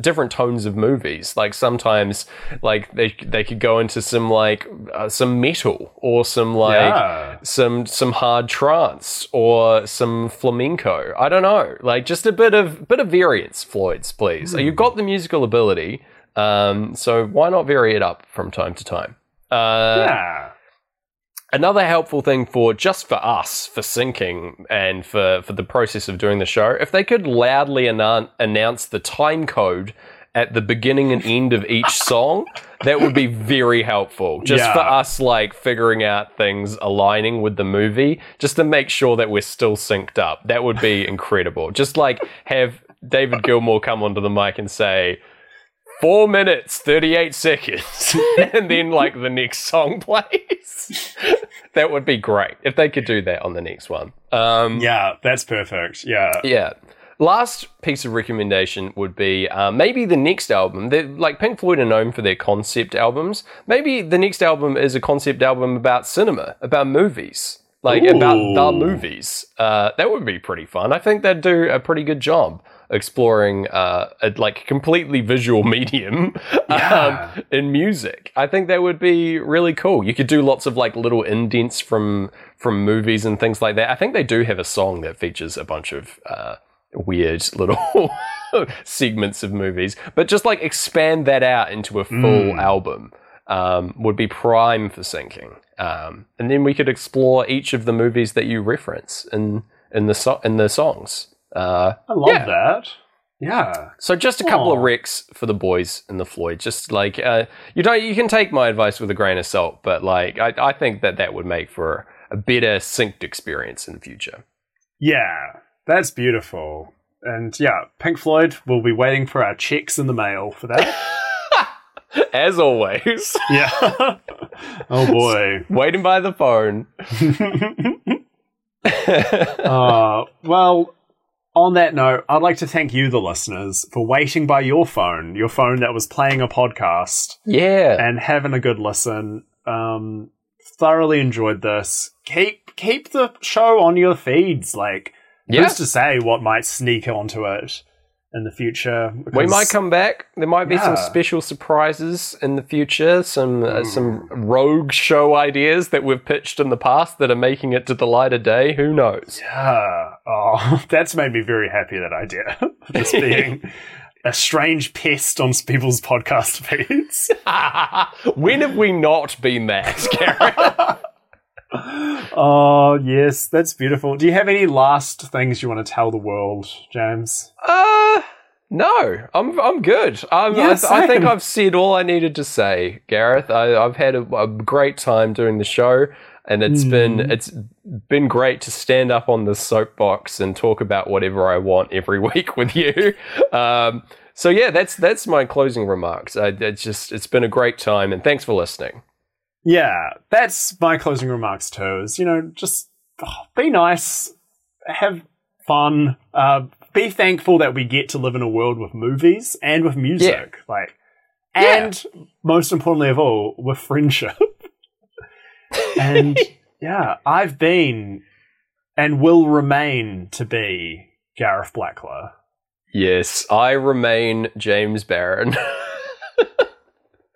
different tones of movies. Like sometimes, like they could go into some metal or some hard trance or some flamenco. I don't know. Like just a bit of variance, Floyds, please. You've got the musical ability, so why not vary it up from time to time? Another helpful thing for us, for syncing and for the process of doing the show, if they could loudly announce the time code at the beginning and end of each song, that would be very helpful. Just for us, like, figuring out things aligning with the movie, just to make sure that we're still synced up. That would be incredible. Just, like, have David Gilmour come onto the mic and say, 4 minutes, 38 seconds, and then like the next song plays. That would be great if they could do that on the next one. That's perfect. Yeah. Last piece of recommendation would be maybe the next album. Like Pink Floyd are known for their concept albums. Maybe the next album is a concept album about cinema, about movies. like about the movies. That would be pretty fun. I think they'd do a pretty good job exploring a like completely visual medium in music. I think that would be really cool. You could do lots of like little indents from movies and things like that. I think they do have a song that features a bunch of weird little segments of movies, but just like expand that out into a full album would be prime for syncing. And then we could explore each of the movies that you reference in the songs. I love that. Yeah. So just a couple of recs for the boys in the Floyd. Just like you can take my advice with a grain of salt, but like I think that would make for a better synced experience in the future. Yeah, that's beautiful. And yeah, Pink Floyd will be waiting for our checks in the mail for that. As always. Yeah. Oh boy. Waiting by the phone. Well, on that note, I'd like to thank you, the listeners, for waiting by your phone that was playing a podcast. Yeah. And having a good listen. Thoroughly enjoyed this. Keep the show on your feeds. Like, who's to say what might sneak onto it in the future? We might come back. There might be some special surprises in the future, some rogue show ideas that we've pitched in the past that are making it to the light of day. Who knows? Yeah. Oh, that's made me very happy, that idea. Just being a strange pest on people's podcast feeds. When have we not been that, Gareth? Oh, yes, that's beautiful. Do you have any last things you want to tell the world, James? No, I'm good. I think I've said all I needed to say, Gareth. I've had a great time doing the show, and it's been great to stand up on the soapbox and talk about whatever I want every week with you. So yeah, that's my closing remarks. It's been a great time, and thanks for listening. Yeah, that's my closing remarks too, is, just be nice, have fun, be thankful that we get to live in a world with movies and with music, and most importantly of all, with friendship. And yeah, I've been and will remain to be Gareth Blackler. Yes, I remain James Barron.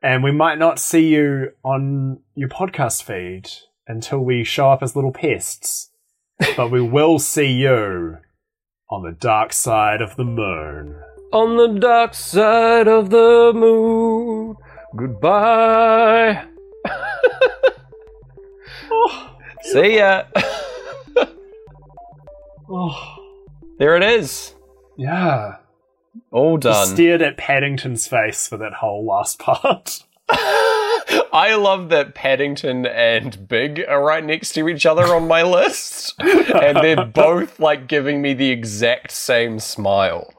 And we might not see you on your podcast feed until we show up as little pests. But we will see you on the dark side of the moon. On the dark side of the moon. Goodbye. See ya. There it is. Yeah. All done. Just stared at Paddington's face for that whole last part. I love that Paddington and Big are right next to each other on my list. And they're both like giving me the exact same smile.